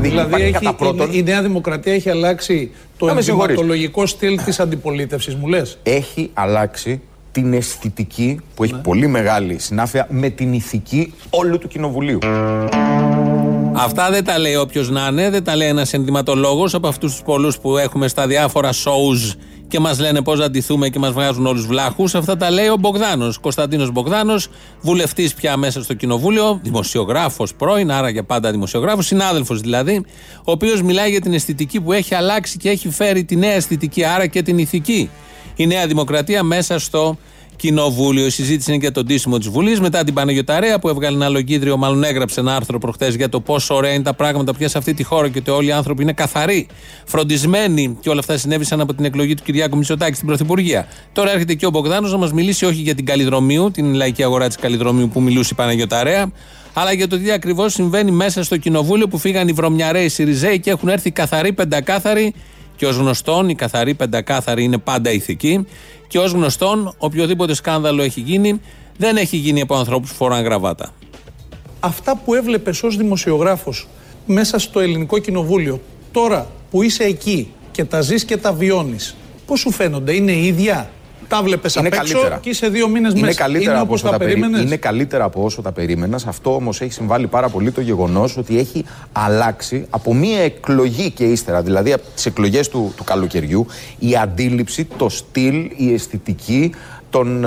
Δηλαδή έχει, κατά πρώτον, η Νέα Δημοκρατία έχει αλλάξει το ενδυματολογικό στυλ της αντιπολίτευσης, μου λες. Έχει αλλάξει την αισθητική που έχει πολύ μεγάλη συνάφεια με την ηθική όλου του Κοινοβουλίου. Αυτά δεν τα λέει όποιος να είναι, δεν τα λέει ένας ενδυματολόγος από αυτούς τους πολλούς που έχουμε στα διάφορα shows και μας λένε πώς να ντυθούμε και μας βγάζουν όλους βλάχους. Αυτά τα λέει ο Μπογδάνος, Κωνσταντίνος Μπογδάνος, βουλευτής πια μέσα στο κοινοβούλιο, δημοσιογράφος πρώην, άρα για πάντα δημοσιογράφος, συνάδελφος δηλαδή, ο οποίος μιλάει για την αισθητική που έχει αλλάξει και έχει φέρει τη νέα αισθητική, άρα και την ηθική. Η Νέα Δημοκρατία μέσα στο Κοινοβούλιο. Η συζήτηση είναι για τον ντύσιμο της Βουλής. Μετά την Παναγιωταρέα που έβγαλε ένα λογίδριο, μάλλον έγραψε ένα άρθρο προχθές για το πόσο ωραία είναι τα πράγματα πια σε αυτή τη χώρα και ότι όλοι οι άνθρωποι είναι καθαροί, φροντισμένοι και όλα αυτά συνέβησαν από την εκλογή του Κυριάκου Μητσοτάκη στην Πρωθυπουργία. Τώρα έρχεται και ο Μπογδάνος να μας μιλήσει όχι για την Καλλιδρομίου, την λαϊκή αγορά της Καλλιδρομίου που μιλούσε η Παναγιωταρέα, αλλά για το τι ακριβώς συμβαίνει μέσα στο Κοινοβούλιο που φύγαν οι βρωμιαρέοι Σιριζέοι και έχουν έρθει καθαροί πεντακάθαροι. Και ως γνωστόν, οι καθαροί πεντακάθαροι είναι πάντα ηθικοί. Και ως γνωστόν, οποιοδήποτε σκάνδαλο έχει γίνει, δεν έχει γίνει από ανθρώπους που φοράνε γραβάτα. Αυτά που έβλεπες ως δημοσιογράφος μέσα στο ελληνικό κοινοβούλιο, τώρα που είσαι εκεί και τα ζεις και τα βιώνεις, πώς σου φαίνονται, είναι ίδια? Τα βλέπεις απ' έξω και σε 2 μήνες είναι μέσα. Καλύτερα είναι, είναι καλύτερα από όσο τα περίμενας. Αυτό όμως έχει συμβάλει πάρα πολύ το γεγονός ότι έχει αλλάξει από μία εκλογή και ύστερα, δηλαδή από τις εκλογές του καλοκαιριού, η αντίληψη, το στυλ, η αισθητική των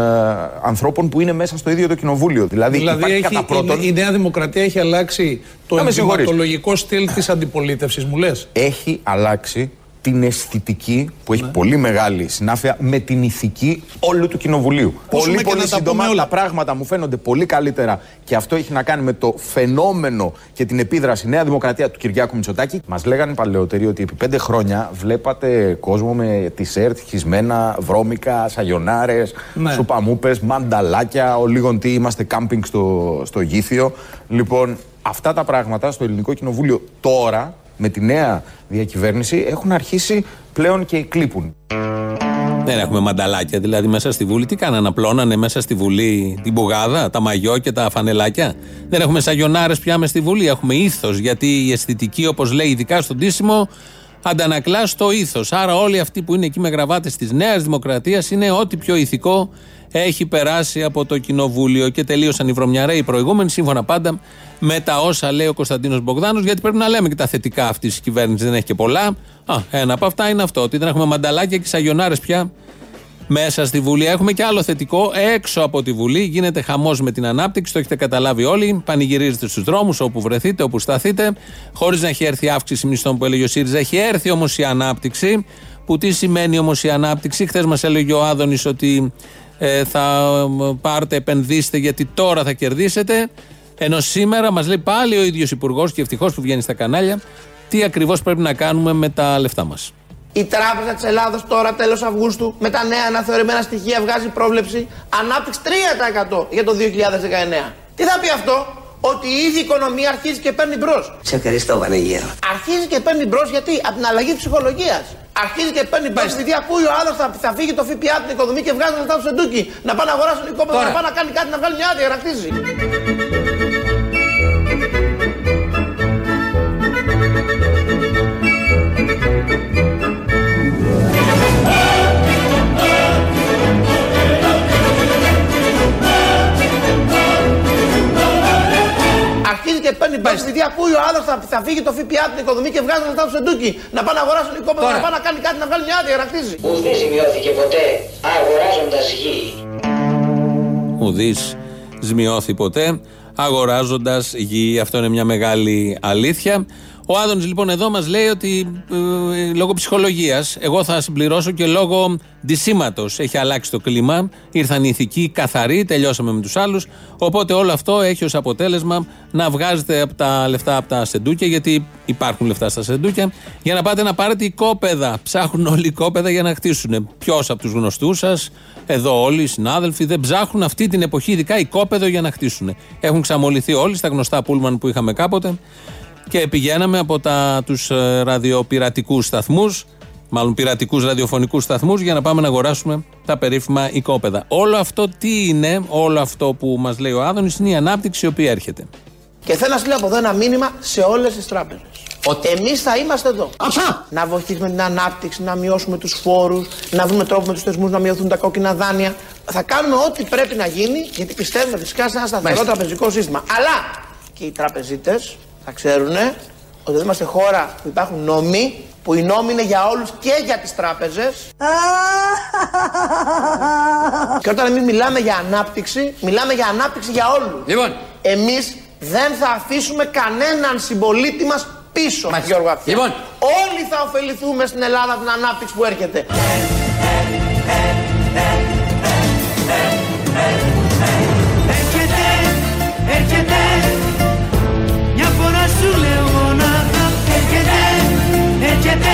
ανθρώπων που είναι μέσα στο ίδιο το κοινοβούλιο. Δηλαδή έχει, κατά πρώτον, η Νέα Δημοκρατία έχει αλλάξει το ενδυματολογικό στυλ της αντιπολίτευσης, μου λες. Έχει αλλάξει την αισθητική που έχει πολύ μεγάλη συνάφεια με την ηθική όλου του κοινοβουλίου. Πολύ σύντομα όλα τα πράγματα μου φαίνονται πολύ καλύτερα και αυτό έχει να κάνει με το φαινόμενο και την επίδραση Νέα Δημοκρατία του Κυριάκου Μητσοτάκη. Μας λέγανε παλαιότεροι ότι επί 5 χρόνια βλέπατε κόσμο με τισέρτ χισμένα, βρώμικα, σαγιονάρες, σουπαμούπες, μανταλάκια, ολίγον τι είμαστε κάμπινγκ στο Γήθιο. Λοιπόν, αυτά τα πράγματα στο ελληνικό κοινοβούλιο τώρα, με τη νέα διακυβέρνηση, έχουν αρχίσει πλέον και εκλείπουν. Δεν έχουμε μανταλάκια δηλαδή μέσα στη Βουλή. Τι κάνανε, απλώνανε μέσα στη Βουλή την μπουγάδα, τα μαγιό και τα φανελάκια? Δεν έχουμε σαγιονάρες πια μες στη Βουλή. Έχουμε ήθος, γιατί η αισθητική, όπως λέει, ειδικά στον ντύσιμο, αντανακλά στο ήθος. Άρα όλοι αυτοί που είναι εκεί με γραβάτες της Νέας Δημοκρατίας είναι ό,τι πιο ηθικό έχει περάσει από το κοινοβούλιο και τελείωσαν οι βρωμιαρέοι οι προηγούμενοι, σύμφωνα πάντα με τα όσα λέει ο Κωνσταντίνος Μπογδάνος, γιατί πρέπει να λέμε και τα θετικά αυτής της κυβέρνησης, δεν έχει και πολλά. Ένα από αυτά είναι αυτό, ότι δεν έχουμε μανταλάκια και σαγιονάρες πια μέσα στη Βουλή. Έχουμε και άλλο θετικό, έξω από τη Βουλή γίνεται χαμός με την ανάπτυξη, το έχετε καταλάβει όλοι, πανηγυρίζετε στους δρόμους όπου βρεθείτε, όπου σταθείτε, χωρίς να έχει έρθει αύξηση μισθών που έλεγε ο ΣΥΡΙΖΑ, έχει έρθει όμως η ανάπτυξη. Που τι σημαίνει όμως η ανάπτυξη? Χθες μας έλεγε ο Άδωνης ότι θα πάρτε, επενδύστε γιατί τώρα θα κερδίσετε, ενώ σήμερα μας λέει πάλι ο ίδιος υπουργός, και ευτυχώς που βγαίνει στα κανάλια, τι ακριβώς πρέπει να κάνουμε με τα λεφτά μας. Η Τράπεζα της Ελλάδος τώρα τέλος Αυγούστου με τα νέα αναθεωρημένα στοιχεία βγάζει πρόβλεψη ανάπτυξη 3% για το 2019. Τι θα πει αυτό? Ότι η ίδια οικονομία αρχίζει και παίρνει μπρος. Σε ευχαριστώ, Βανεγέρο. Αρχίζει και παίρνει μπρος γιατί? Από την αλλαγή ψυχολογίας. Αρχίζει και παίρνει μπρος επειδή ακούει ο άλλος θα φύγει το ΦΠΑ από την οικοδομή και βγάζει λεφτά του σεντούκι. Να πάει να αγοράσει νοικόπεδο, να πάει να κάνει κάτι, να βγάλει μια άδεια, να κτίσει. Και παίρνει μπρος επειδή ακούει ο άλλος θα φύγει το ΦΠΑ από την οικοδομή και βγάζει λεφτά του σεντούκι. Να πάει να αγοράσει νοικόπεδο, να πάει να κάνει κάτι, να βγάλει μια άδεια, να κτίσει. Ουδή σημειώθηκε ποτέ αγοράζοντας γη. Ουδής ζημιώθη ποτέ αγοράζοντας γη. Αυτό είναι μια μεγάλη αλήθεια. Ο Άδωνης λοιπόν εδώ μας λέει ότι λόγω ψυχολογίας, εγώ θα συμπληρώσω και λόγω ντυσίματος, έχει αλλάξει το κλίμα, ήρθαν οι ηθικοί καθαροί, τελειώσαμε με τους άλλους, οπότε όλο αυτό έχει ως αποτέλεσμα να βγάζετε από τα λεφτά από τα σεντούκια, γιατί υπάρχουν λεφτά στα σεντούκια, για να πάτε να πάρετε οικόπεδα. Ψάχνουν όλοι οικόπεδα για να χτίσουν. Ποιος από τους γνωστούς σας, εδώ όλοι οι συνάδελφοι, δεν ψάχνουν αυτή την εποχή ειδικά οικόπεδο για να χτίσουν? Έχουν ξαμολυθεί όλοι στα γνωστά πούλμαν που είχαμε κάποτε. Και πηγαίναμε από τους ραδιοπειρατικούς σταθμούς, μάλλον πειρατικούς ραδιοφωνικούς σταθμούς, για να πάμε να αγοράσουμε τα περίφημα οικόπεδα. Όλο αυτό τι είναι, όλο αυτό που μας λέει ο Άδωνης, είναι η ανάπτυξη η οποία έρχεται. Και θέλω να στείλω από εδώ ένα μήνυμα σε όλες τις τράπεζες. Ότι εμείς θα είμαστε εδώ. Αυτά! Να βοηθήσουμε την ανάπτυξη, να μειώσουμε τους φόρους, να βρούμε τρόπο με τους θεσμούς να μειωθούν τα κόκκινα δάνεια. Θα κάνουμε ό,τι πρέπει να γίνει, γιατί πιστεύουμε φυσικά σε ένα σταθερό τραπεζικό σύστημα. Αλλά και οι τραπεζίτες θα ξέρουν ότι εδώ είμαστε χώρα που υπάρχουν νόμοι, που οι νόμοι είναι για όλους και για τις τράπεζες. Και όταν εμείς μιλάμε για ανάπτυξη, μιλάμε για ανάπτυξη για όλους. Λοιπόν. Εμείς δεν θα αφήσουμε κανέναν συμπολίτη μας πίσω, Γιώργο. Λοιπόν. Όλοι θα ωφεληθούμε στην Ελλάδα από την ανάπτυξη που έρχεται. Έρχεται, μια φορά σου λέω μονάχα. Έρχεται, έρχεται.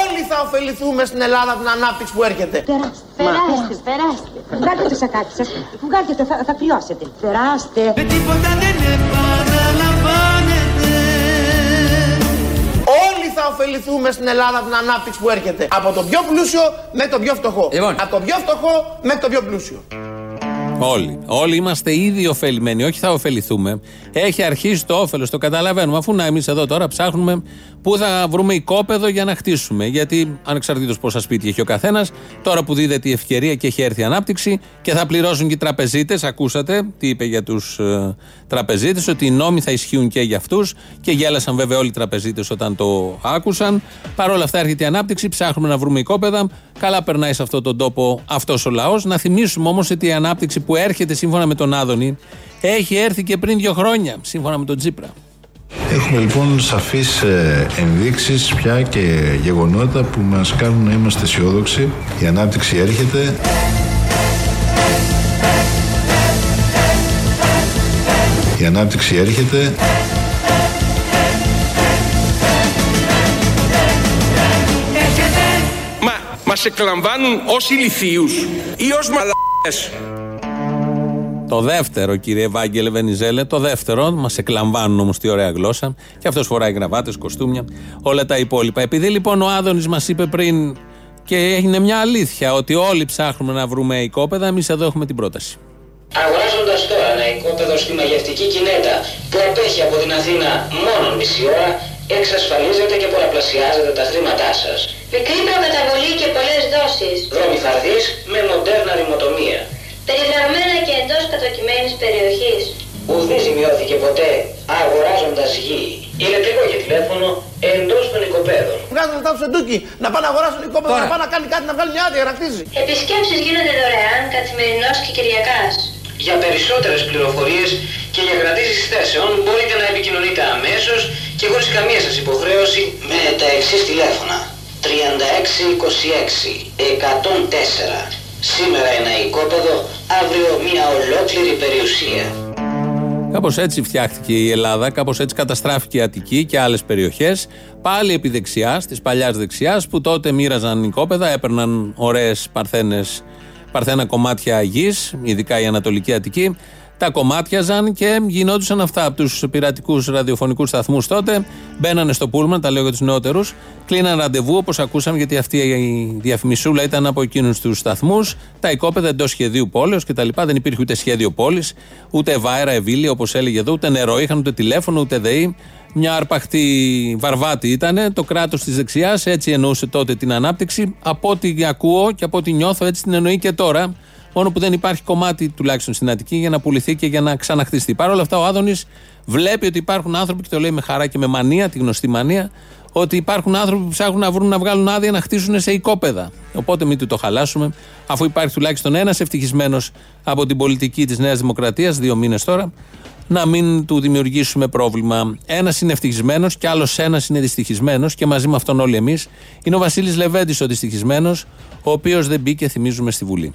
Όλοι θα ωφεληθούμε στην Ελλάδα από την ανάπτυξη που έρχεται. Περάστε, περάστε. Βγάλτε το σακάκι σας, βγάλτε το, θα πλειώσετε. Περάστε. Με τίποτα δεν επαναλαμβάνεται. Όλοι θα ωφεληθούμε στην Ελλάδα από την ανάπτυξη που έρχεται. Από τον πιο πλούσιο με τον πιο φτωχό. Λοιπόν. Από τον πιο φτωχό με τον πιο πλούσιο. Όλοι είμαστε ήδη ωφελημένοι, όχι θα ωφεληθούμε. Έχει αρχίσει το όφελος, το καταλαβαίνουμε. Αφού να εμείς εδώ τώρα ψάχνουμε πού θα βρούμε οικόπεδο για να χτίσουμε. Γιατί ανεξαρτήτως πόσα σπίτια έχει ο καθένας, τώρα που δίδεται η ευκαιρία και έχει έρθει η ανάπτυξη και θα πληρώσουν και οι τραπεζίτες. Ακούσατε τι είπε για τους τραπεζίτες, ότι οι νόμοι θα ισχύουν και για αυτούς. Και γέλασαν βέβαια όλοι οι τραπεζίτες όταν το άκουσαν. Παρ' όλα αυτά έρχεται η ανάπτυξη, ψάχνουμε να βρούμε οικόπεδα. Καλά περνάει σε αυτόν τον τόπο αυτός ο λαός. Να θυμίσουμε όμως ότι η ανάπτυξη που έρχεται σύμφωνα με τον Άδωνη έχει έρθει και πριν 2 χρόνια, σύμφωνα με τον Τσίπρα. Έχουμε λοιπόν σαφείς ενδείξεις πια και γεγονότα που μας κάνουν να είμαστε αισιόδοξοι. Η ανάπτυξη έρχεται. Η ανάπτυξη έρχεται. Μας εκλαμβάνουν ως ηλιθίους ή ως μαλακές. Το δεύτερο, κύριε Ευάγγελε Βενιζέλε, το δεύτερο, μας εκλαμβάνουν όμως, τι ωραία γλώσσα. Και αυτός φοράει γραβάτες, κοστούμια, όλα τα υπόλοιπα. Επειδή λοιπόν ο Άδωνης μας είπε πριν, και είναι μια αλήθεια, ότι όλοι ψάχνουμε να βρούμε οικόπεδα, εμείς εδώ έχουμε την πρόταση. Αγοράζοντας τώρα ένα οικόπεδο στη μαγευτική Κινέτα που απέχει από την Αθήνα μόνο μισή ώρα, εξασφαλίζετε και πολλαπλασιάζετε τα χρήματά σας. Μικρή προκαταβολή και πολλές δόσεις. Δρομηθαρδής με μοντέρνα ρημοτομία. Περιγραμμένα και εντός κατοικημένης περιοχής. Ουδή ζημιώθηκε ποτέ αγοράζοντας γη. Ηλεκτρικό και τηλέφωνο εντός των οικοπαίδων. Βγάζουν λεφτά στο σεντούκι να πάνε να αγοράσουν οικόπεδο, να πάνε να κάνει κάτι, να βγάλει μια άδεια, να χτίζει. Επισκέψεις γίνονται δωρεάν καθημερινώς και κυριακάς. Για περισσότερες πληροφορίες και για κρατήσεις θέσεων μπορείτε να επικοινωνείτε αμέσως και χωρίς καμία σας υποχρέωση με τα εξής τηλέφωνα. 3626 104. Σήμερα ένα οικόπεδο, αύριο μια ολόκληρη περιουσία. Κάπως έτσι φτιάχτηκε η Ελλάδα, κάπως έτσι καταστράφηκε η Αττική και άλλες περιοχές. Πάλι επί δεξιάς, της παλιάς δεξιάς, που τότε μοίραζαν οικόπεδα, έπαιρναν ωραίες παρθένα κομμάτια γης, ειδικά η Ανατολική Αττική. Τα κομμάτιαζαν και γινόντουσαν αυτά από τους πειρατικούς ραδιοφωνικούς σταθμούς τότε. Μπαίνανε στο πούλμαν, τα λέω για τους νεότερους. Κλείναν ραντεβού, όπως ακούσαμε, γιατί αυτή η διαφημισούλα ήταν από εκείνους τους σταθμούς. Τα οικόπεδα εντός σχεδίου πόλεως κτλ. Δεν υπήρχε ούτε σχέδιο πόλης, ούτε βάερα, ευήλια, όπως έλεγε εδώ, ούτε νερό είχαν, ούτε τηλέφωνο, ούτε ΔΕΗ. Μια αρπαχτή βαρβάτη ήταν. Το κράτος της δεξιάς έτσι εννοούσε τότε την ανάπτυξη. Από ό,τι ακούω και από ό,τι νιώθω, έτσι την εννοεί και τώρα. Μόνο που δεν υπάρχει κομμάτι, τουλάχιστον στην Αττική, για να πουληθεί και για να ξαναχτιστεί. Παρ' όλα αυτά, ο Άδωνης βλέπει ότι υπάρχουν άνθρωποι, και το λέει με χαρά και με μανία, τη γνωστή μανία, ότι υπάρχουν άνθρωποι που ψάχνουν να βρουν, να βγάλουν άδεια, να χτίσουν σε οικόπεδα. Οπότε μην του το χαλάσουμε, αφού υπάρχει τουλάχιστον ένας ευτυχισμένος από την πολιτική της Νέας Δημοκρατίας, 2 μήνες τώρα, να μην του δημιουργήσουμε πρόβλημα. Ένας είναι ευτυχισμένος και άλλος ένας είναι δυστυχισμένος, και μαζί με αυτόν όλοι εμείς. Είναι ο Βασίλης Λεβέντης ο δυστυχισμένος, ο οποίος δεν μπήκε, θυμίζουμε, στη Βουλή.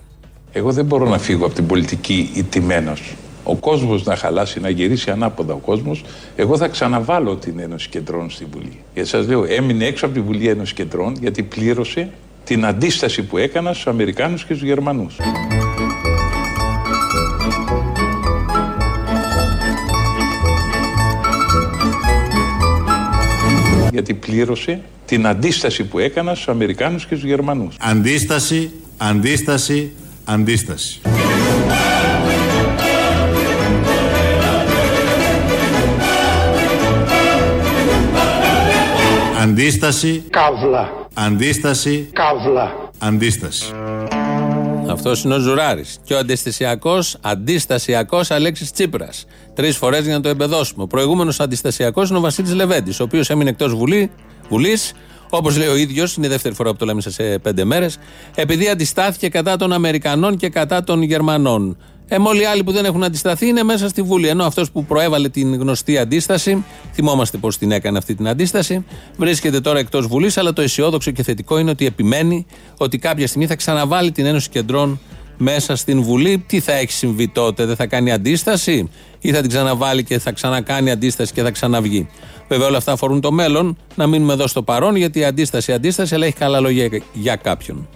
Εγώ δεν μπορώ να φύγω από την πολιτική ηττημένος. Ο κόσμος να χαλάσει, να γυρίσει ανάποδα ο κόσμος. Εγώ θα ξαναβάλω την Ένωση Κεντρών στη Βουλή. Γιατί σας λέω, έμεινε έξω από τη Βουλή η Ένωση Κεντρών, γιατί πλήρωσε την αντίσταση που έκανα στους Αμερικάνους και στους Γερμανούς. Γιατί πλήρωσε την αντίσταση που έκανα στους Αμερικάνους και στους Γερμανούς. Αντίσταση, αντίσταση. Αντίσταση. Αντίσταση. Καύλα. Αντίσταση. Καύλα. Αντίσταση. Αυτός είναι ο Ζουράρης και ο αντιστασιακός Αλέξης Τσίπρας. Τρεις φορές για να το εμπεδώσουμε. Ο προηγούμενος αντιστασιακός είναι ο Βασίλης Λεβέντης, ο οποίος έμεινε εκτός Βουλής, όπως λέει ο ίδιος, είναι η δεύτερη φορά που το λέμε σε 5 μέρες, επειδή αντιστάθηκε κατά των Αμερικανών και κατά των Γερμανών. Μόλι άλλοι που δεν έχουν αντισταθεί είναι μέσα στη Βουλή. Ενώ αυτός που προέβαλε την γνωστή αντίσταση, θυμόμαστε πώς την έκανε αυτή την αντίσταση, βρίσκεται τώρα εκτός Βουλής. Αλλά το αισιόδοξο και θετικό είναι ότι επιμένει ότι κάποια στιγμή θα ξαναβάλει την Ένωση Κεντρών μέσα στην Βουλή. Τι θα έχει συμβεί τότε, δεν θα κάνει αντίσταση, ή θα την ξαναβάλει και θα ξανακάνει αντίσταση και θα ξαναβγεί? Βέβαια, όλα αυτά αφορούν το μέλλον. Να μείνουμε εδώ στο παρόν, γιατί η αντίσταση, αλλά έχει καλά λόγια για κάποιον.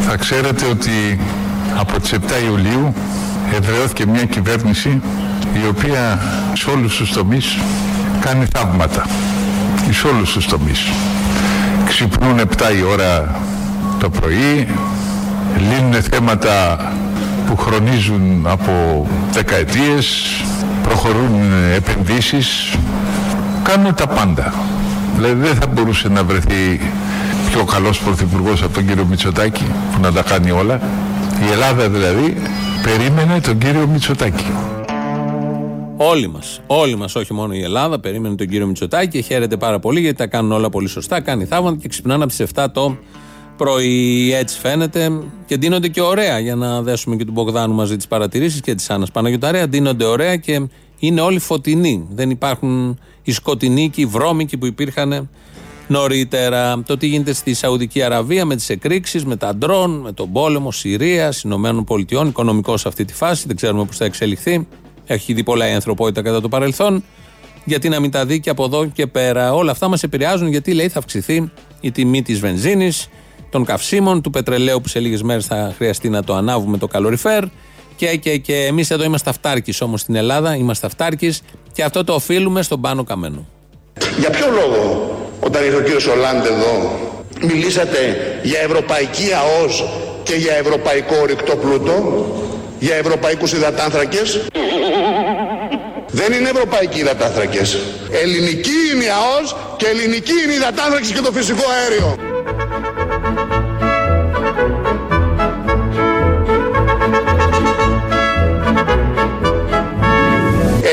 Θα ξέρετε ότι από τις 7 Ιουλίου. Εδραιώθηκε μια κυβέρνηση η οποία σε όλους τους τομείς κάνει θαύματα. Σε όλους τους τομείς. Ξυπνούν 7 η ώρα το πρωί, λύνουν θέματα που χρονίζουν από δεκαετίες, προχωρούν επενδύσεις, κάνουν τα πάντα. Δηλαδή δεν θα μπορούσε να βρεθεί πιο καλός πρωθυπουργός από τον κύριο Μητσοτάκη που να τα κάνει όλα. Η Ελλάδα δηλαδή περίμενε τον κύριο Μητσοτάκη. Όλοι μας, όχι μόνο η Ελλάδα, περίμενε τον κύριο Μητσοτάκη και χαίρεται πάρα πολύ γιατί τα κάνουν όλα πολύ σωστά. Κάνει θαύματα και ξυπνάνε από τις 7 το πρωί, έτσι φαίνεται. Και ντύνονται και ωραία, για να δέσουμε και του Μπογδάνου μαζί τις παρατηρήσεις και της Άννας Παναγιωταρέα. Ντύνονται ωραία και είναι όλοι φωτεινοί. Δεν υπάρχουν οι σκοτεινοί και οι βρώμικοι που υπήρχαν νωρίτερα. Το τι γίνεται στη Σαουδική Αραβία με τις εκρήξεις, με τα ντρόν, με τον πόλεμο Συρίας, Ηνωμένων Πολιτειών, οικονομικό σε αυτή τη φάση, δεν ξέρουμε πώς θα εξελιχθεί. Έχει δει πολλά η ανθρωπότητα κατά το παρελθόν. Γιατί να μην τα δει και από εδώ και πέρα? Όλα αυτά μας επηρεάζουν, γιατί λέει θα αυξηθεί η τιμή της βενζίνης, των καυσίμων, του πετρελαίου που σε λίγες μέρες θα χρειαστεί να το ανάβουμε το καλοριφέρ. Και εμείς εδώ είμαστε αυτάρκης όμως στην Ελλάδα, είμαστε αυτάρκης και αυτό το οφείλουμε στον Πάνο Καμένο. Για ποιο λόγο? Όταν ήρθε ο κύριος Ολάντ εδώ, μιλήσατε για ευρωπαϊκή ΑΟΣ και για ευρωπαϊκό ορυκτό πλούτο, για ευρωπαϊκούς υδατάνθρακες. Δεν είναι ευρωπαϊκοί υδατάνθρακες. Ελληνική είναι η ΑΟΣ και ελληνική είναι η υδατάνθρακες και το φυσικό αέριο.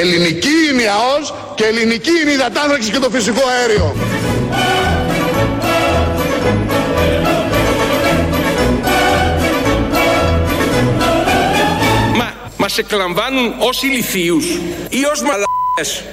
Ελληνική είναι η ΑΟΣ και ελληνική είναι η υδατάνθρακες και το φυσικό αέριο. Μας εκλαμβάνουν ως ηλιθίους ή ως μαλακές.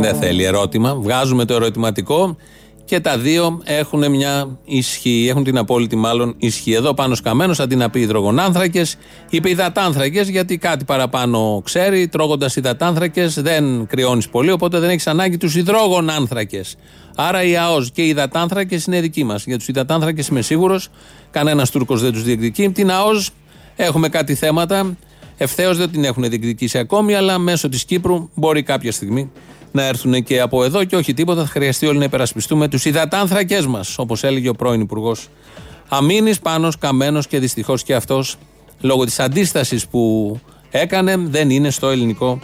Δεν θέλει ερώτημα. Βγάζουμε το ερωτηματικό και τα δύο έχουν μια ισχύ. Έχουν την απόλυτη μάλλον ισχύ. Εδώ Πάνος Καμένος, αντί να πει υδρογονάνθρακες, είπε υδατάνθρακες, γιατί κάτι παραπάνω ξέρει. Τρώγοντας υδατάνθρακες δεν κρυώνεις πολύ, οπότε δεν έχεις ανάγκη τους υδρογονάνθρακες. Άρα η ΑΟΣ και οι υδατάνθρακες είναι δικοί μας. Για τους υδατάνθρακες είμαι σίγουρος, κανένας Τούρκος δεν τους διεκδικεί. Την ΑΟΣ έχουμε κάτι θέματα. Ευθέως δεν την έχουν διεκδικήσει ακόμη, αλλά μέσω της Κύπρου μπορεί κάποια στιγμή να έρθουν και από εδώ και όχι τίποτα. Θα χρειαστεί όλοι να υπερασπιστούμε τους υδατάνθρακές μας, όπως έλεγε ο πρώην Υπουργός Αμήνης Πάνος Καμένος, και δυστυχώς και αυτός λόγω της αντίστασης που έκανε δεν είναι στο ελληνικό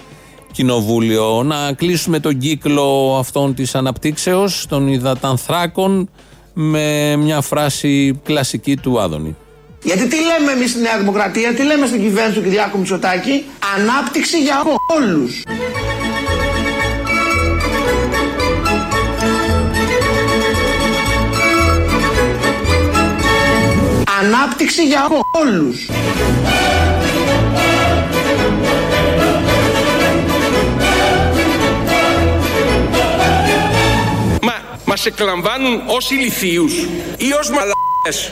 κοινοβούλιο. Να κλείσουμε τον κύκλο αυτών της αναπτύξεως των υδατανθράκων με μια φράση κλασική του Άδωνη. Γιατί τι λέμε εμείς στη Νέα Δημοκρατία, τι λέμε στην κυβέρνηση του Κυριάκου Μητσοτάκη? Ανάπτυξη για όλους. Ανάπτυξη για όλους. Μας εκλαμβάνουν ως ηλιθίους ή ως μαλακές.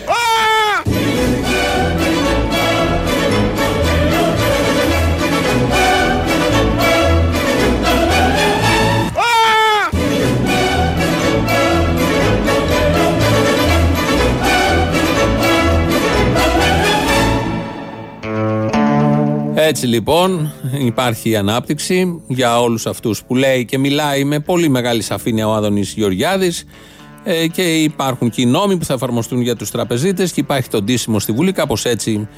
Έτσι λοιπόν υπάρχει η ανάπτυξη για όλους αυτούς που λέει και μιλάει με πολύ μεγάλη σαφήνεια ο Άδωνης Γεωργιάδης, και υπάρχουν και οι νόμοι που θα εφαρμοστούν για τους τραπεζίτες και υπάρχει το ντύσιμο στη Βουλή, κάπως έτσι.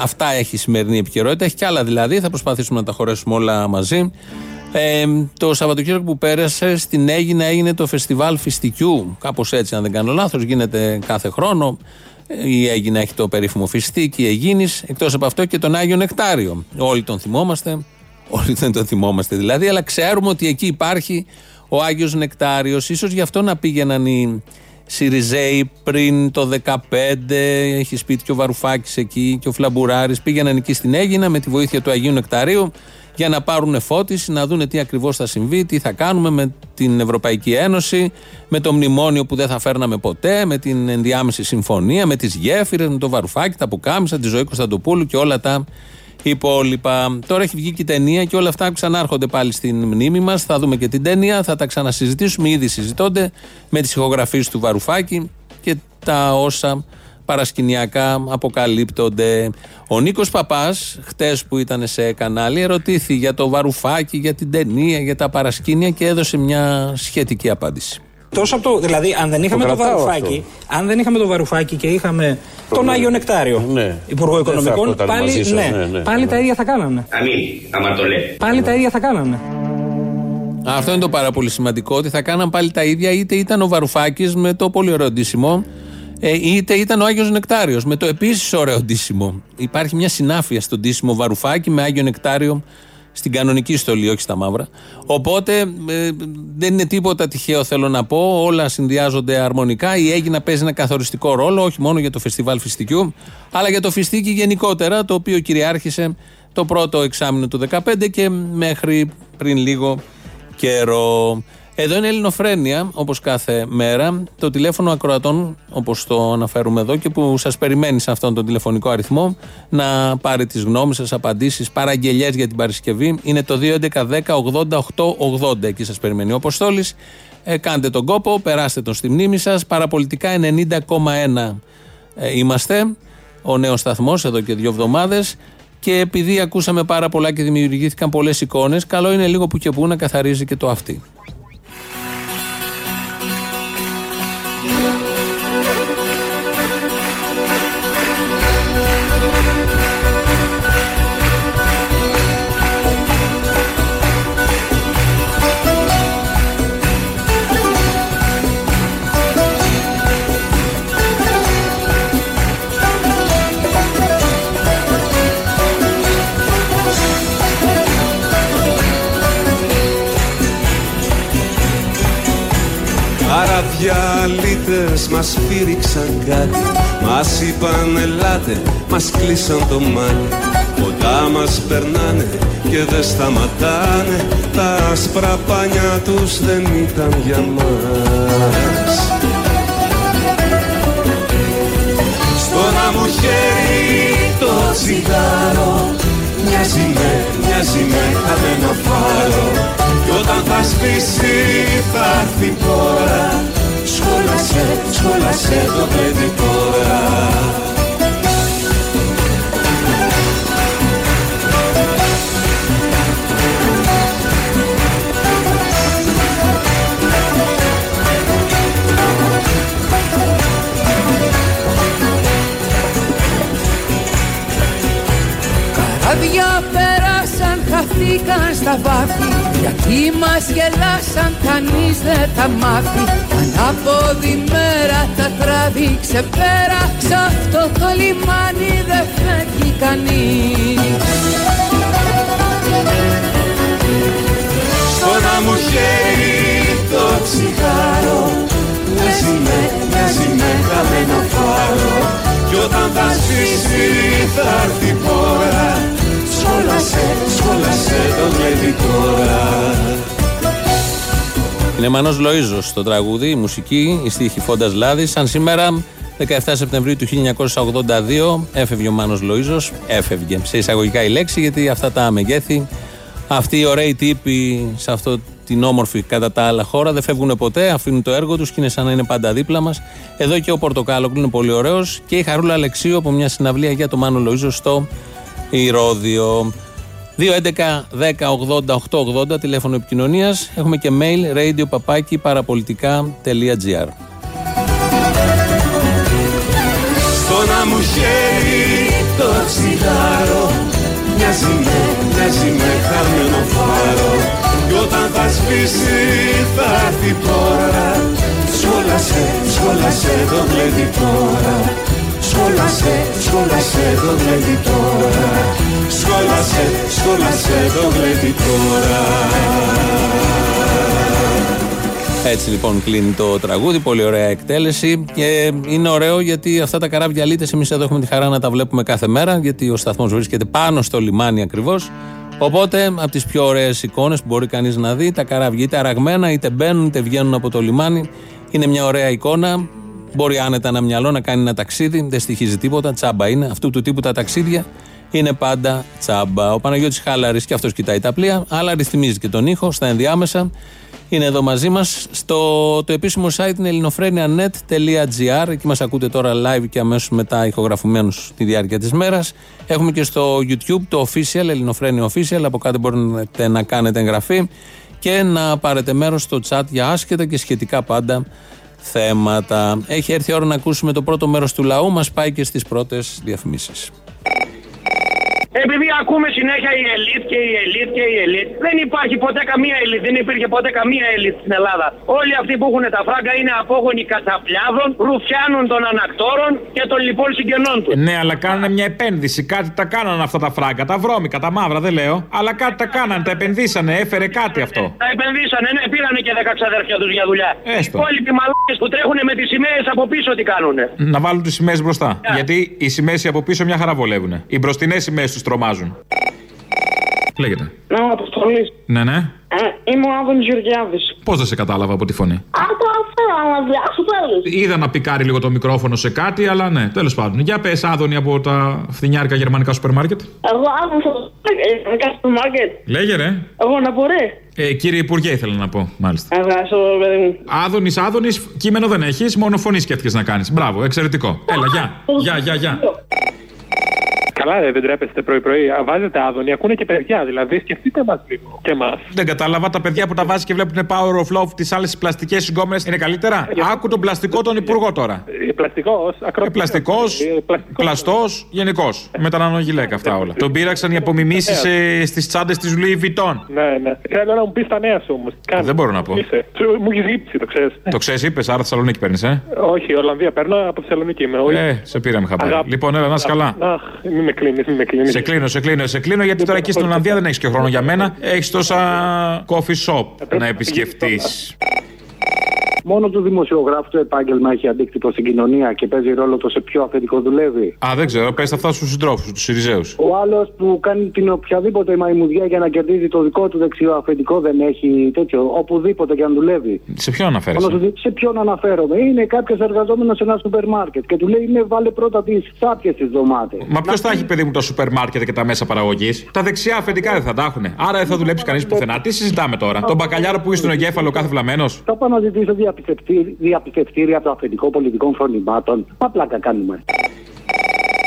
Αυτά έχει η σημερινή επικαιρότητα, έχει κι άλλα δηλαδή, θα προσπαθήσουμε να τα χωρέσουμε όλα μαζί. Το Σαββατοκύριακο που πέρασε στην Αίγινα έγινε το φεστιβάλ φιστικιού, κάπως έτσι αν δεν κάνω λάθος, γίνεται κάθε χρόνο. Η Αίγινα έχει το περίφημο φιστίκι Αιγίνης, εκτός από αυτό και τον Άγιο Νεκτάριο. Όλοι τον θυμόμαστε, όλοι δεν τον θυμόμαστε δηλαδή, αλλά ξέρουμε ότι εκεί υπάρχει ο Άγιος Νεκτάριος. Ίσως γι' αυτό να πήγαιναν οι Σιριζέοι πριν το 2015, έχει σπίτι και ο Βαρουφάκης εκεί και ο Φλαμπουράρης, πήγαιναν εκεί στην Αίγινα με τη βοήθεια του Αγίου Νεκταρίου για να πάρουν φώτιση, να δούνε τι ακριβώς θα συμβεί, τι θα κάνουμε με την Ευρωπαϊκή Ένωση, με το μνημόνιο που δεν θα φέρναμε ποτέ, με την ενδιάμεση συμφωνία, με τις γέφυρες, με το Βαρουφάκη, τα πουκάμισα, τη Ζωή Κωνσταντοπούλου και όλα τα υπόλοιπα. Τώρα έχει βγει και η ταινία και όλα αυτά ξανάρχονται πάλι στην μνήμη μας. Θα δούμε και την ταινία, θα τα ξανασυζητήσουμε. Ήδη συζητώνται με τις ηχογραφίες του Βαρουφάκη και τα όσα παρασκηνιακά αποκαλύπτονται. Ο Νίκος Παπάς, χτες που ήταν σε κανάλι, ερωτήθη για το Βαρουφάκι, για την ταινία, για τα παρασκήνια και έδωσε μια σχετική απάντηση. Τόσο από το, δηλαδή, αν δεν είχαμε το Βαρουφάκι, αυτό. Αν δεν είχαμε το Βαρουφάκι και είχαμε τον Άγιο Νεκτάριο, ναι, Υπουργό Οικονομικών, πάλι, ναι, πάλι τα ίδια θα κάναμε. Πάλι τα ίδια θα κάναμε. Αυτό είναι το πάρα πολύ σημαντικό, ότι θα κάναμε πάλι τα ίδια, είτε ήταν ο Βαρουφάκης με το πολύ ωραίο ντύσιμο, είτε ήταν ο Άγιος Νεκτάριος με το επίσης ωραίο ντύσιμο. Υπάρχει μια συνάφεια στον ντύσιμο Βαρουφάκη με Άγιο Νεκτάριο στην κανονική στολή, όχι στα μαύρα. Οπότε δεν είναι τίποτα τυχαίο, θέλω να πω. Όλα συνδυάζονται αρμονικά. Η Αίγινα παίζει ένα καθοριστικό ρόλο, όχι μόνο για το φεστιβάλ φιστικιού, αλλά για το φιστίκι γενικότερα, το οποίο κυριάρχησε το πρώτο εξάμηνο του 2015 και μέχρι πριν λίγο καιρό. Εδώ είναι η Ελληνοφρένια, όπως κάθε μέρα. Το τηλέφωνο ακροατών, όπως το αναφέρουμε εδώ, και που σας περιμένει σε αυτόν τον τηλεφωνικό αριθμό να πάρει τις γνώμες σας, απαντήσεις, παραγγελιές για την Παρασκευή, είναι το 2.11.10.88.80. Εκεί σας περιμένει ο Αποστόλης. Κάντε τον κόπο, περάστε τον στη μνήμη σας. Παραπολιτικά 90,1 είμαστε. Ο νέος σταθμός εδώ και 2 εβδομάδες. Και επειδή ακούσαμε πάρα πολλά και δημιουργήθηκαν πολλές εικόνες, καλό είναι λίγο που και που να καθαρίζει και το αυτή. Αραβιαλίτες μας πήριξαν κάτι, μας είπαν ελάτε, μας κλείσαν το μάτι. Κοντά μας περνάνε και δεν σταματάνε, τα άσπρα πάνια τους δεν ήταν για μας. Στον μου χέρι το τσιγάρο, μοιάζει με χαμένο φάρο. Κι όταν θα σβήσει θα έρθει τώρα, σχόλασε το παιδί τώρα. Καράβια πέρασαν, χαθήκαν στα βάθη. Γιατί μας γελάσαν, κανείς δεν τα μάθει. Ανάποδη μέρα τα τράβηξε πέρα, σ' αυτό το λιμάνι δεν φεύγει κανείς. Στο να μου χέρι το τσιγάρο, μοιάζει με χαμένο φάρο. Κι όταν θα σβήσει θα έρθει η ώρα, σχόλασε το κλειδί τώρα. Είναι Μάνος Λοΐζος στο τραγούδι, η μουσική, η στίχη Φόντας Λάδης. Σαν σήμερα, 17 Σεπτεμβρίου του 1982, έφευγε ο Μάνος Λοΐζος. Έφευγε, σε εισαγωγικά η λέξη, γιατί αυτά τα μεγέθη, αυτοί οι ωραίοι τύποι σε αυτό την όμορφη κατά τα άλλα χώρα δεν φεύγουν ποτέ, αφήνουν το έργο τους και είναι σαν να είναι πάντα δίπλα μας. Εδώ και ο Πορτοκάλογλου είναι πολύ ωραίος και η Χαρούλα Αλεξίου από μια συναυλία για τον Μάνο Λοΐζο στο Ηρώδιο. 2.11.10.80.880 τηλέφωνο επικοινωνίας. Έχουμε και mail radio@parapolitica.gr. Στο να μου χέρι το τσιγάρο, μοιάζει με χαμένο φάρο. Δύση θα έρθει τώρα. Σχόλασε, σχόλασε, τον κλαίδι τώρα. Σχόλασε, σχόλασε, τον κλαίδι τώρα. Σχόλασε, σχόλασε, τον κλαίδι τώρα. Έτσι λοιπόν κλείνει το τραγούδι, πολύ ωραία εκτέλεση και είναι ωραίο γιατί αυτά τα καράβια λίτες εμείς εδώ έχουμε τη χαρά να τα βλέπουμε κάθε μέρα γιατί ο σταθμός βρίσκεται πάνω στο λιμάνι ακριβώς. Οπότε από τις πιο ωραίες εικόνες που μπορεί κανείς να δει, τα καράβια είτε αραγμένα είτε μπαίνουν είτε βγαίνουν από το λιμάνι, είναι μια ωραία εικόνα, μπορεί άνετα ένα μυαλό να κάνει ένα ταξίδι, δεν στοιχίζει τίποτα, τσάμπα είναι, αυτού του τύπου τα ταξίδια είναι πάντα τσάμπα. Ο Παναγιώτης Χάλαρης και αυτός κοιτάει τα πλοία, αλλά ρυθμίζει και τον ήχο στα ενδιάμεσα. Είναι εδώ μαζί μας στο το επίσημο site είναι ελληνοφρένια.net.gr. Εκεί μας ακούτε τώρα live και αμέσως μετά ηχογραφημένους τη διάρκεια της μέρας. Έχουμε και στο YouTube το official, Ελληνοφρένια official. Από κάτω μπορείτε να κάνετε εγγραφή και να πάρετε μέρος στο chat για άσχετα και σχετικά πάντα θέματα. Έχει έρθει η ώρα να ακούσουμε το πρώτο μέρος του λαού. Μας πάει και στις πρώτες διαφημίσεις. Επειδή ακούμε συνέχεια η ελίτ και η ελίτ και η ελίτ, δεν υπάρχει ποτέ καμία ελίτ, δεν υπήρχε ποτέ καμία ελίτ στην Ελλάδα. Όλοι αυτοί που έχουν τα φράγκα είναι απόγονοι καταπλιάδων, ρουφιάνων των ανακτόρων και των λοιπών συγγενών του. Ναι, αλλά κάνανε μια επένδυση. Κάτι τα κάνανε αυτά τα φράγκα, τα βρώμικα, τα μαύρα, δεν λέω. Αλλά κάτι τα κάνανε, τα επενδύσανε, έφερε κάτι αυτό. Τα επενδύσανε, ναι, πήρανε και 10 ξαδέρφια τους για δουλειά. Οι υπόλοιποι μαλάκες που τρέχουν με τις σημαίες από πίσω τι κάνουνε. Να βάλουν τις σημαίες μπροστά. Yeah. Γιατί οι σημαίες από πίσω μια χαρά βολεύουνε. Οι μπροστινές σημαίες τους τρομάζουν. Λέγεται. Ναι, ο Αποστολής. Ναι, ναι. Είμαι ο Άδωνης Γεωργιάδης. Πώς δεν σε κατάλαβα από τη φωνή. Είδα να πικάρει λίγο το μικρόφωνο σε κάτι, αλλά ναι, τέλος πάντων. Για πες, Άδωνη, από τα φθηνιάρικα γερμανικά σούπερ μάρκετ. Εγώ Άδωνη γερμανικά σούπερ μάρκετ. Λέγε ρε. Εγώ να πω ρε. Κύριε Υπουργέ, ήθελα να πω, μάλιστα. Ευχαριστώ, παιδί μου. Άδωνης, Άδωνης, κείμενο δεν έχεις, μόνο φωνή σκέφτηκες να κάνεις. Μπράβο, εξαιρετικό. Έλα, γεια. Καλά, δεν τρέπεστε πρωί-πρωί. Βάζετε Άδωνη, ακούνε και παιδιά, δηλαδή σκεφτείτε μας λίγο. Και μας. Δεν κατάλαβα, τα παιδιά που τα βάζει και βλέπουν Power of Love, τις άλλες πλαστικές συγκόμενες είναι καλύτερα. Άκου τον πλαστικό τον υπουργό τώρα. Πλαστικός, πλαστός, γενικός. Με τα νανογιλέκα αυτά όλα. Τον πήραξαν οι απομιμήσεις στις τσάντες της Louis Vuitton. Ναι. Θέλω να μου πεις τα νέα σου όμως. Δεν μπορώ να πω. Μου έχεις γύψει, το ξέρεις. Το ξέρεις, είπες, άρα Θεσσαλονίκη παίρνεις, ε. Όχι, Ολλανδία παίρνω, από Θεσσαλονίκη είμαι. Σε πήραμε χαμπάρι. Λοιπόν, έλα να είσαι καλά. Μην με κλείνεις. Σε κλείνω, γιατί τώρα εκεί στην Ολλανδία δεν έχεις και χρόνο για μένα. Έχεις τόσα coffee shop να επισκεφτείς. Μόνο του δημοσιογράφου το επάγγελμα έχει αντίκτυπο στην κοινωνία και παίζει ρόλο το σε ποιο αφεντικό δουλεύει. Δεν ξέρω, πες αυτά στους συντρόφους του, τους Σιριζέους. Ο άλλος που κάνει την οποιαδήποτε μαϊμουδιά για να κερδίζει το δικό του δεξιό αφεντικό δεν έχει τέτοιο. Οπουδήποτε και αν δουλεύει. Σε ποιον αναφέρεσαι? Σε ποιον αναφέρομαι? Είναι κάποιος εργαζόμενος σε ένα σούπερ μάρκετ και του λέει ναι, βάλε πρώτα τις σάπιες στις ντομάτες. Μα ποιος θα έχει, παιδί μου, τα σούπερ μάρκετ και τα μέσα παραγωγής? Τα δεξιά αφεντικά δεν θα τα έχουν. Άρα δεν θα δουλέψει κανείς πουθενά. Τι συζητάμε τώρα? Τον μπακαλιάρο που είσαι στον εγκέφαλο κάθε βλαμμένος. Θα πάω να ζητήσω διαπιστευτήρια από το αφεντικό πολιτικών φρονημάτων. Απλά κάνουμε.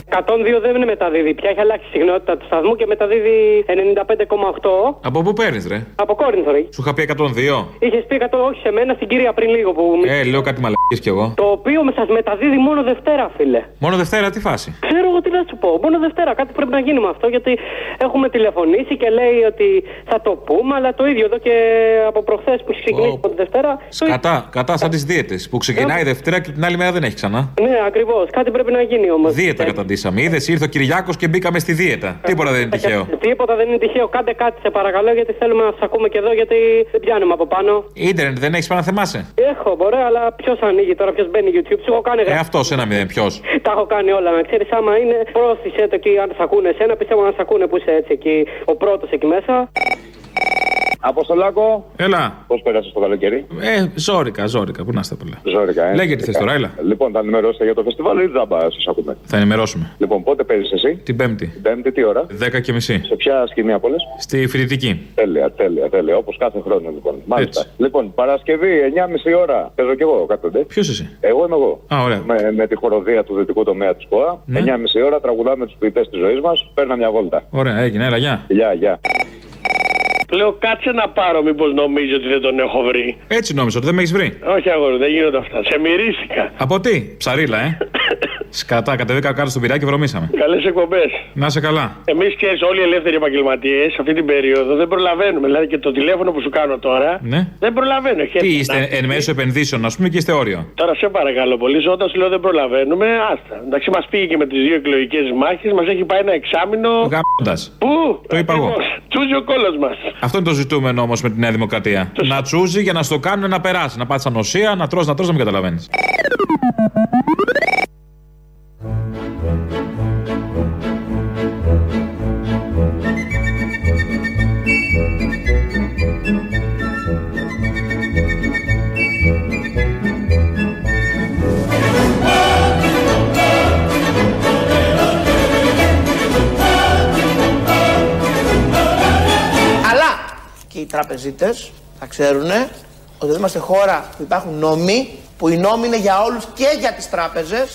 102 δεν είναι μεταδίδει πια, έχει αλλάξει η συχνότητα του σταθμού και μεταδίδει 95,8. Από πού παίρνεις, ρε? Από Κόρινθο, ρε. Σου είχα πει 102. Είχες πει 100, όχι σε μένα, στην κυρία πριν λίγο που. Λέω κάτι μαλακίες κι εγώ. Το οποίο σας μεταδίδει μόνο Δευτέρα, φίλε. Μόνο Δευτέρα, τι φάση? Ξέρω εγώ τι να σου πω. Μόνο Δευτέρα, κάτι πρέπει να γίνει με αυτό γιατί έχουμε τηλεφωνήσει και λέει ότι θα το πούμε, αλλά το ίδιο εδώ και από προχθές που ξεκινήσει από τη Δευτέρα. Κατά σαν τις δίαιτες που ξεκινάει Δευτέρα και την άλλη μέρα δεν έχει ξανά. Ναι, ακριβώς. Κάτι πρέπει να γίνει όμως. Δίαιτα καταντήσει. Είδες, ήρθε ο Κυριάκος και μπήκαμε στη δίαιτα. Τίποτα δεν είναι τυχαίο. Τίποτα δεν είναι τυχαίο. Κάντε κάτι, σε παρακαλώ, γιατί θέλουμε να σας ακούμε και εδώ, γιατί δεν πιάνουμε από πάνω. Ίντερνετ δεν έχεις πάνω να θεμάσαι? Έχω, μπορεί, αλλά ποιος ανοίγει τώρα, ποιος μπαίνει YouTube? Σου έχω κάνει αυτός 1-0, ποιος? Τα έχω κάνει όλα, να ξέρεις. Άμα είναι, πρόσθεσέ το εκεί, αν σας ακούνε εσένα, πιστεύω να σας ακούνε που είσαι έτσι εκεί, ο πρώτος εκεί μέσα. Αποστολάκο. Έλα. Πώς πέρασες το καλοκαίρι? Ζόρικα. Πού να είστε πολλά. Ζόρικα, Λέγε τι θες τώρα, έλα. Λοιπόν, θα ενημερώσετε για το φεστιβάλ ή τζάμπα, σας ακούμε? Θα ενημερώσουμε. Λοιπόν, πότε παίζεις εσύ? Την Πέμπτη. Την Πέμπτη, τι ώρα? 10:30. Σε ποια σκηνή απόλες? Στη Φοιτητική. Τέλεια. Όπως κάθε χρόνο, λοιπόν. Μάλιστα. Έτσι. Λοιπόν, Παρασκευή, 9:30 ώρα. Παίζω κι εγώ κάτω. Ποιος εσύ? Εγώ. Ωραία. Με τη χοροδία του δυτικού τομέα της ΚΟΑ. Ναι. 9:30 ώρα τραγουδάμε τους ποιητές της ζωής μας. Παίρνα μια βόλτα. Ωραία, έγινε, έλα, γεια. Λέω κάτσε να πάρω, μήπως νομίζει ότι δεν τον έχω βρει. Έτσι νόμιζα ότι δεν με έχεις βρει. Όχι αγόρι, δεν γίνονται αυτά. Σε μυρίστηκα. Από τι? Ψαρίλα, Σκατά, κατεβήκα κάτω στο πυράκι και βρωμήσαμε. Καλές εκπομπές. Να σε καλά. Εμείς, ξέρεις, όλοι οι ελεύθεροι επαγγελματίες αυτή την περίοδο δεν προλαβαίνουμε. Δηλαδή και το τηλέφωνο που σου κάνω τώρα. Ναι. Δεν προλαβαίνω. Τι είστε, εν μέσω επενδύσεων, ας πούμε, και είστε όριο. Τώρα σε παρακαλώ πολύ, όταν σου λέω δεν προλαβαίνουμε, άστα. Εντάξει, μας πήγε και με τις δύο εκλογικές μάχες, μας έχει πάει ένα εξάμηνο. Γαμώντας. Πού? Το είπα εγώ. Τσούζει ο κόλος μας. Αυτό είναι το ζητούμενο όμως με τη Νέα Δημοκρατία. Να τσούζει για να στο κάνουν να περάσει. Να πάτεις ανοσία, να τρως, να μην καταλαβαίνεις. Οι τραπεζίτες θα ξέρουν ότι εδώ είμαστε χώρα που υπάρχουν νόμοι, που οι νόμοι είναι για όλους και για τις τράπεζες.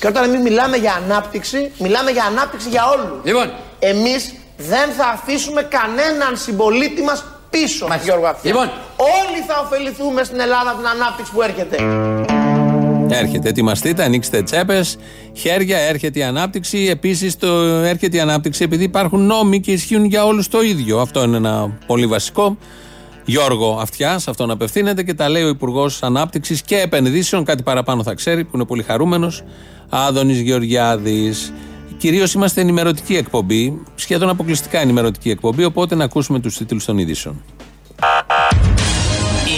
Και όταν εμείς μιλάμε για ανάπτυξη, μιλάμε για ανάπτυξη για όλους. Λοιπόν, εμείς δεν θα αφήσουμε κανέναν συμπολίτη μας πίσω, Γιώργο. Λοιπόν, όλοι θα ωφεληθούμε στην Ελλάδα από την ανάπτυξη που έρχεται. Έρχεται, ετοιμαστείτε, ανοίξτε τσέπες, χέρια, έρχεται η ανάπτυξη. Επίσης, έρχεται η ανάπτυξη επειδή υπάρχουν νόμοι και ισχύουν για όλους το ίδιο. Αυτό είναι ένα πολύ βασικό. Γιώργο Αυτιάς, αυτόν απευθύνεται και τα λέει ο Υπουργός Ανάπτυξης και Επενδύσεων. Κάτι παραπάνω θα ξέρει, που είναι πολύ χαρούμενος. Άδωνης Γεωργιάδης. Κυρίως είμαστε ενημερωτική εκπομπή, σχεδόν αποκλειστικά ενημερωτική εκπομπή. Οπότε να ακούσουμε τους τίτλους των ειδήσεων.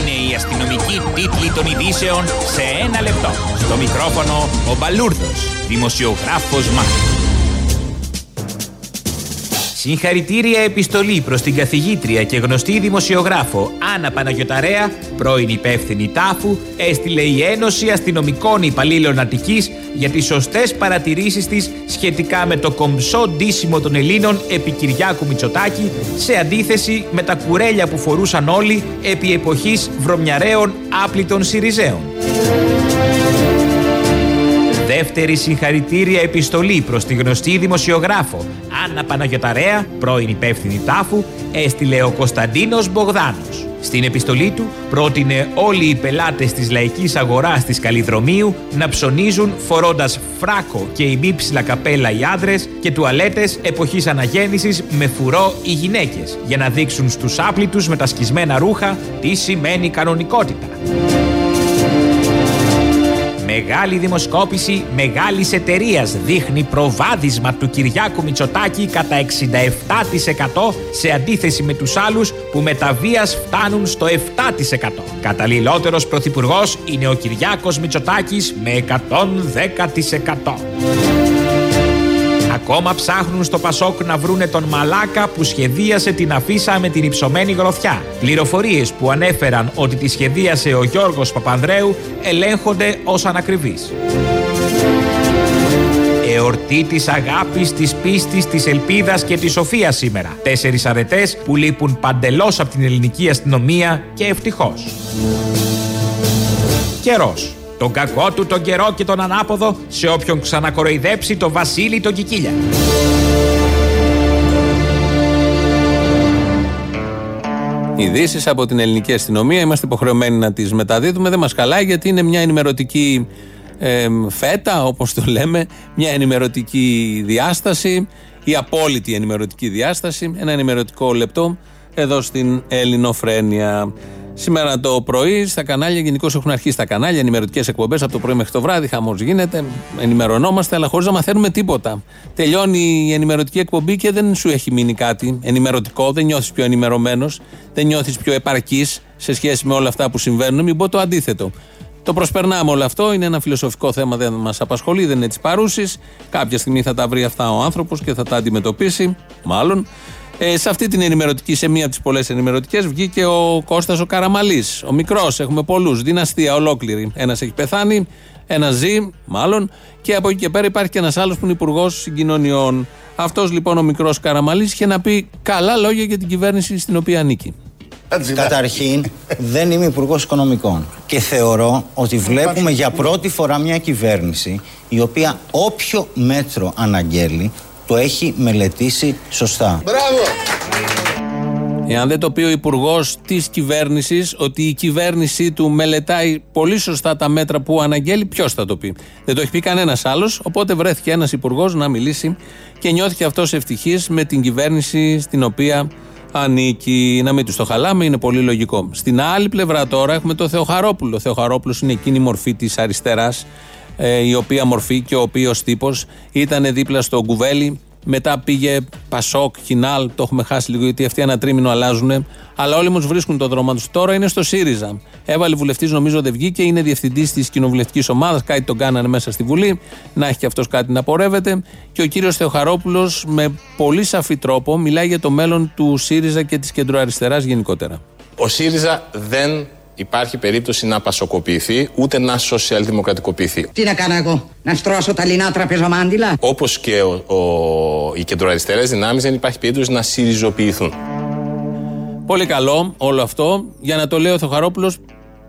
Είναι η αστυνομική τίτλη των ειδήσεων σε ένα λεπτό. Στο μικρόφωνο ο Μπαλούρδος, δημοσιογράφος Μάρτης. Συγχαρητήρια επιστολή προς την καθηγήτρια και γνωστή δημοσιογράφο Άννα Παναγιωταρέα, πρώην υπεύθυνη τάφου, έστειλε η Ένωση Αστυνομικών Υπαλλήλων Αττικής για τις σωστές παρατηρήσεις της σχετικά με το κομψό ντύσιμο των Ελλήνων επί Κυριάκου Μητσοτάκη, σε αντίθεση με τα κουρέλια που φορούσαν όλοι επί εποχής βρωμιαρέων άπλητων Συριζέων. Δεύτερη συγχαρητήρια επιστολή προς τη γνωστή δημοσιογράφο Άννα Παναγιωταρέα, πρώην υπεύθυνη τάφου, έστειλε ο Κωνσταντίνος Μπογδάνος. Στην επιστολή του πρότεινε όλοι οι πελάτες της λαϊκής αγοράς της Καλλιδρομείου να ψωνίζουν φορώντας φράκο και ημίψηλα καπέλα οι άντρες και τουαλέτες εποχής αναγέννησης με φουρό οι γυναίκες, για να δείξουν στους άπλητους με τα σκισμένα ρούχα τι σημαίνει κανονικότητα. Μεγάλη δημοσκόπηση μεγάλης εταιρείας δείχνει προβάδισμα του Κυριάκου Μητσοτάκη κατά 67% σε αντίθεση με τους άλλους που με τα βίας φτάνουν στο 7%. Καταλληλότερος πρωθυπουργός είναι ο Κυριάκος Μητσοτάκης με 110%. Ακόμα ψάχνουν στο Πασόκ να βρούνε τον μαλάκα που σχεδίασε την αφίσα με την υψωμένη γροθιά. Πληροφορίες που ανέφεραν ότι τη σχεδίασε ο Γιώργος Παπανδρέου ελέγχονται ως ανακριβείς. Εορτή της αγάπης, της πίστης, της ελπίδας και της σοφίας σήμερα. 4 αρετές που λείπουν παντελώς από την ελληνική αστυνομία και ευτυχώς. Καιρός. Τον κακό του, τον καιρό και τον ανάποδο σε όποιον ξανακοροϊδέψει το Βασίλη τον Κικίλια. Ειδήσεις από την ελληνική αστυνομία είμαστε υποχρεωμένοι να τις μεταδίδουμε. Δεν μας χαλάει γιατί είναι μια ενημερωτική φέτα, όπως το λέμε, μια ενημερωτική διάσταση, η απόλυτη ενημερωτική διάσταση, ένα ενημερωτικό λεπτό εδώ στην Ελληνοφρένια. Σήμερα το πρωί στα κανάλια, γενικώς έχουν αρχίσει τα κανάλια, ενημερωτικές εκπομπές από το πρωί μέχρι το βράδυ. Χαμός γίνεται, ενημερωνόμαστε, αλλά χωρίς να μαθαίνουμε τίποτα. Τελειώνει η ενημερωτική εκπομπή και δεν σου έχει μείνει κάτι ενημερωτικό, δεν νιώθεις πιο ενημερωμένος, δεν νιώθεις πιο επαρκής σε σχέση με όλα αυτά που συμβαίνουν. Μην πω το αντίθετο. Το προσπερνάμε όλο αυτό, είναι ένα φιλοσοφικό θέμα, δεν μας απασχολεί, δεν είναι της παρούσης. Κάποια στιγμή θα τα βρει αυτά ο άνθρωπος και θα τα αντιμετωπίσει, μάλλον. Σε αυτή την ενημερωτική, σε μία από τις πολλές ενημερωτικές, βγήκε ο Κώστας ο Καραμαλής. Ο μικρός, έχουμε πολλούς, δυναστεία ολόκληρη. Ένας έχει πεθάνει, ένας ζει, μάλλον, και από εκεί και πέρα υπάρχει και ένας άλλος που είναι υπουργός συγκοινωνιών. Αυτός λοιπόν ο μικρός Καραμαλής είχε να πει καλά λόγια για την κυβέρνηση στην οποία ανήκει. Καταρχήν, δεν είμαι υπουργός οικονομικών και θεωρώ ότι βλέπουμε για πρώτη φορά μια κυβέρνηση η οποία όποιο μέτρο αναγγέλει το έχει μελετήσει σωστά. Μπράβο! Εάν δεν το πει ο υπουργός της κυβέρνησης ότι η κυβέρνησή του μελετάει πολύ σωστά τα μέτρα που αναγγέλει, ποιος θα το πει? Δεν το έχει πει κανένας άλλος, οπότε βρέθηκε ένας υπουργός να μιλήσει και νιώθηκε αυτός ευτυχής με την κυβέρνηση στην οποία ανήκει. Να μην τους το χαλάμε, είναι πολύ λογικό. Στην άλλη πλευρά τώρα έχουμε το Θεοχαρόπουλο. Ο Θεοχαρόπουλος είναι εκείνη η μορφή της αριστεράς, η οποία μορφή και ο οποίος τύπος ήταν δίπλα στο Κουβέλι. Μετά πήγε Πασόκ, Κινάλ, το έχουμε χάσει λίγο γιατί αυτοί ένα τρίμηνο αλλάζουν. Αλλά όλοι μας βρίσκουν το δρόμο τους. Τώρα είναι στο ΣΥΡΙΖΑ. Έβαλε βουλευτής, νομίζω δεν βγήκε, είναι διευθυντής της κοινοβουλευτικής ομάδας. Κάτι τον κάνανε μέσα στη Βουλή. Να έχει και αυτός κάτι να πορεύεται. Και ο κύριος Θεοχαρόπουλος με πολύ σαφή τρόπο μιλάει για το μέλλον του ΣΥΡΙΖΑ και της κεντροαριστεράς γενικότερα. Ο ΣΥΡΙΖΑ δεν υπάρχει περίπτωση να πασοκοποιηθεί ούτε να σοσιαλδημοκρατικοποιηθεί. Τι να κάνω εγώ, να στρώσω τα λινά τραπεζομάντιλα? Όπως και οι κεντροαριστερές δυνάμεις δεν υπάρχει περίπτωση να συριζοποιηθούν. Πολύ καλό όλο αυτό. Για να το λέει ο Θεοχαρόπουλος,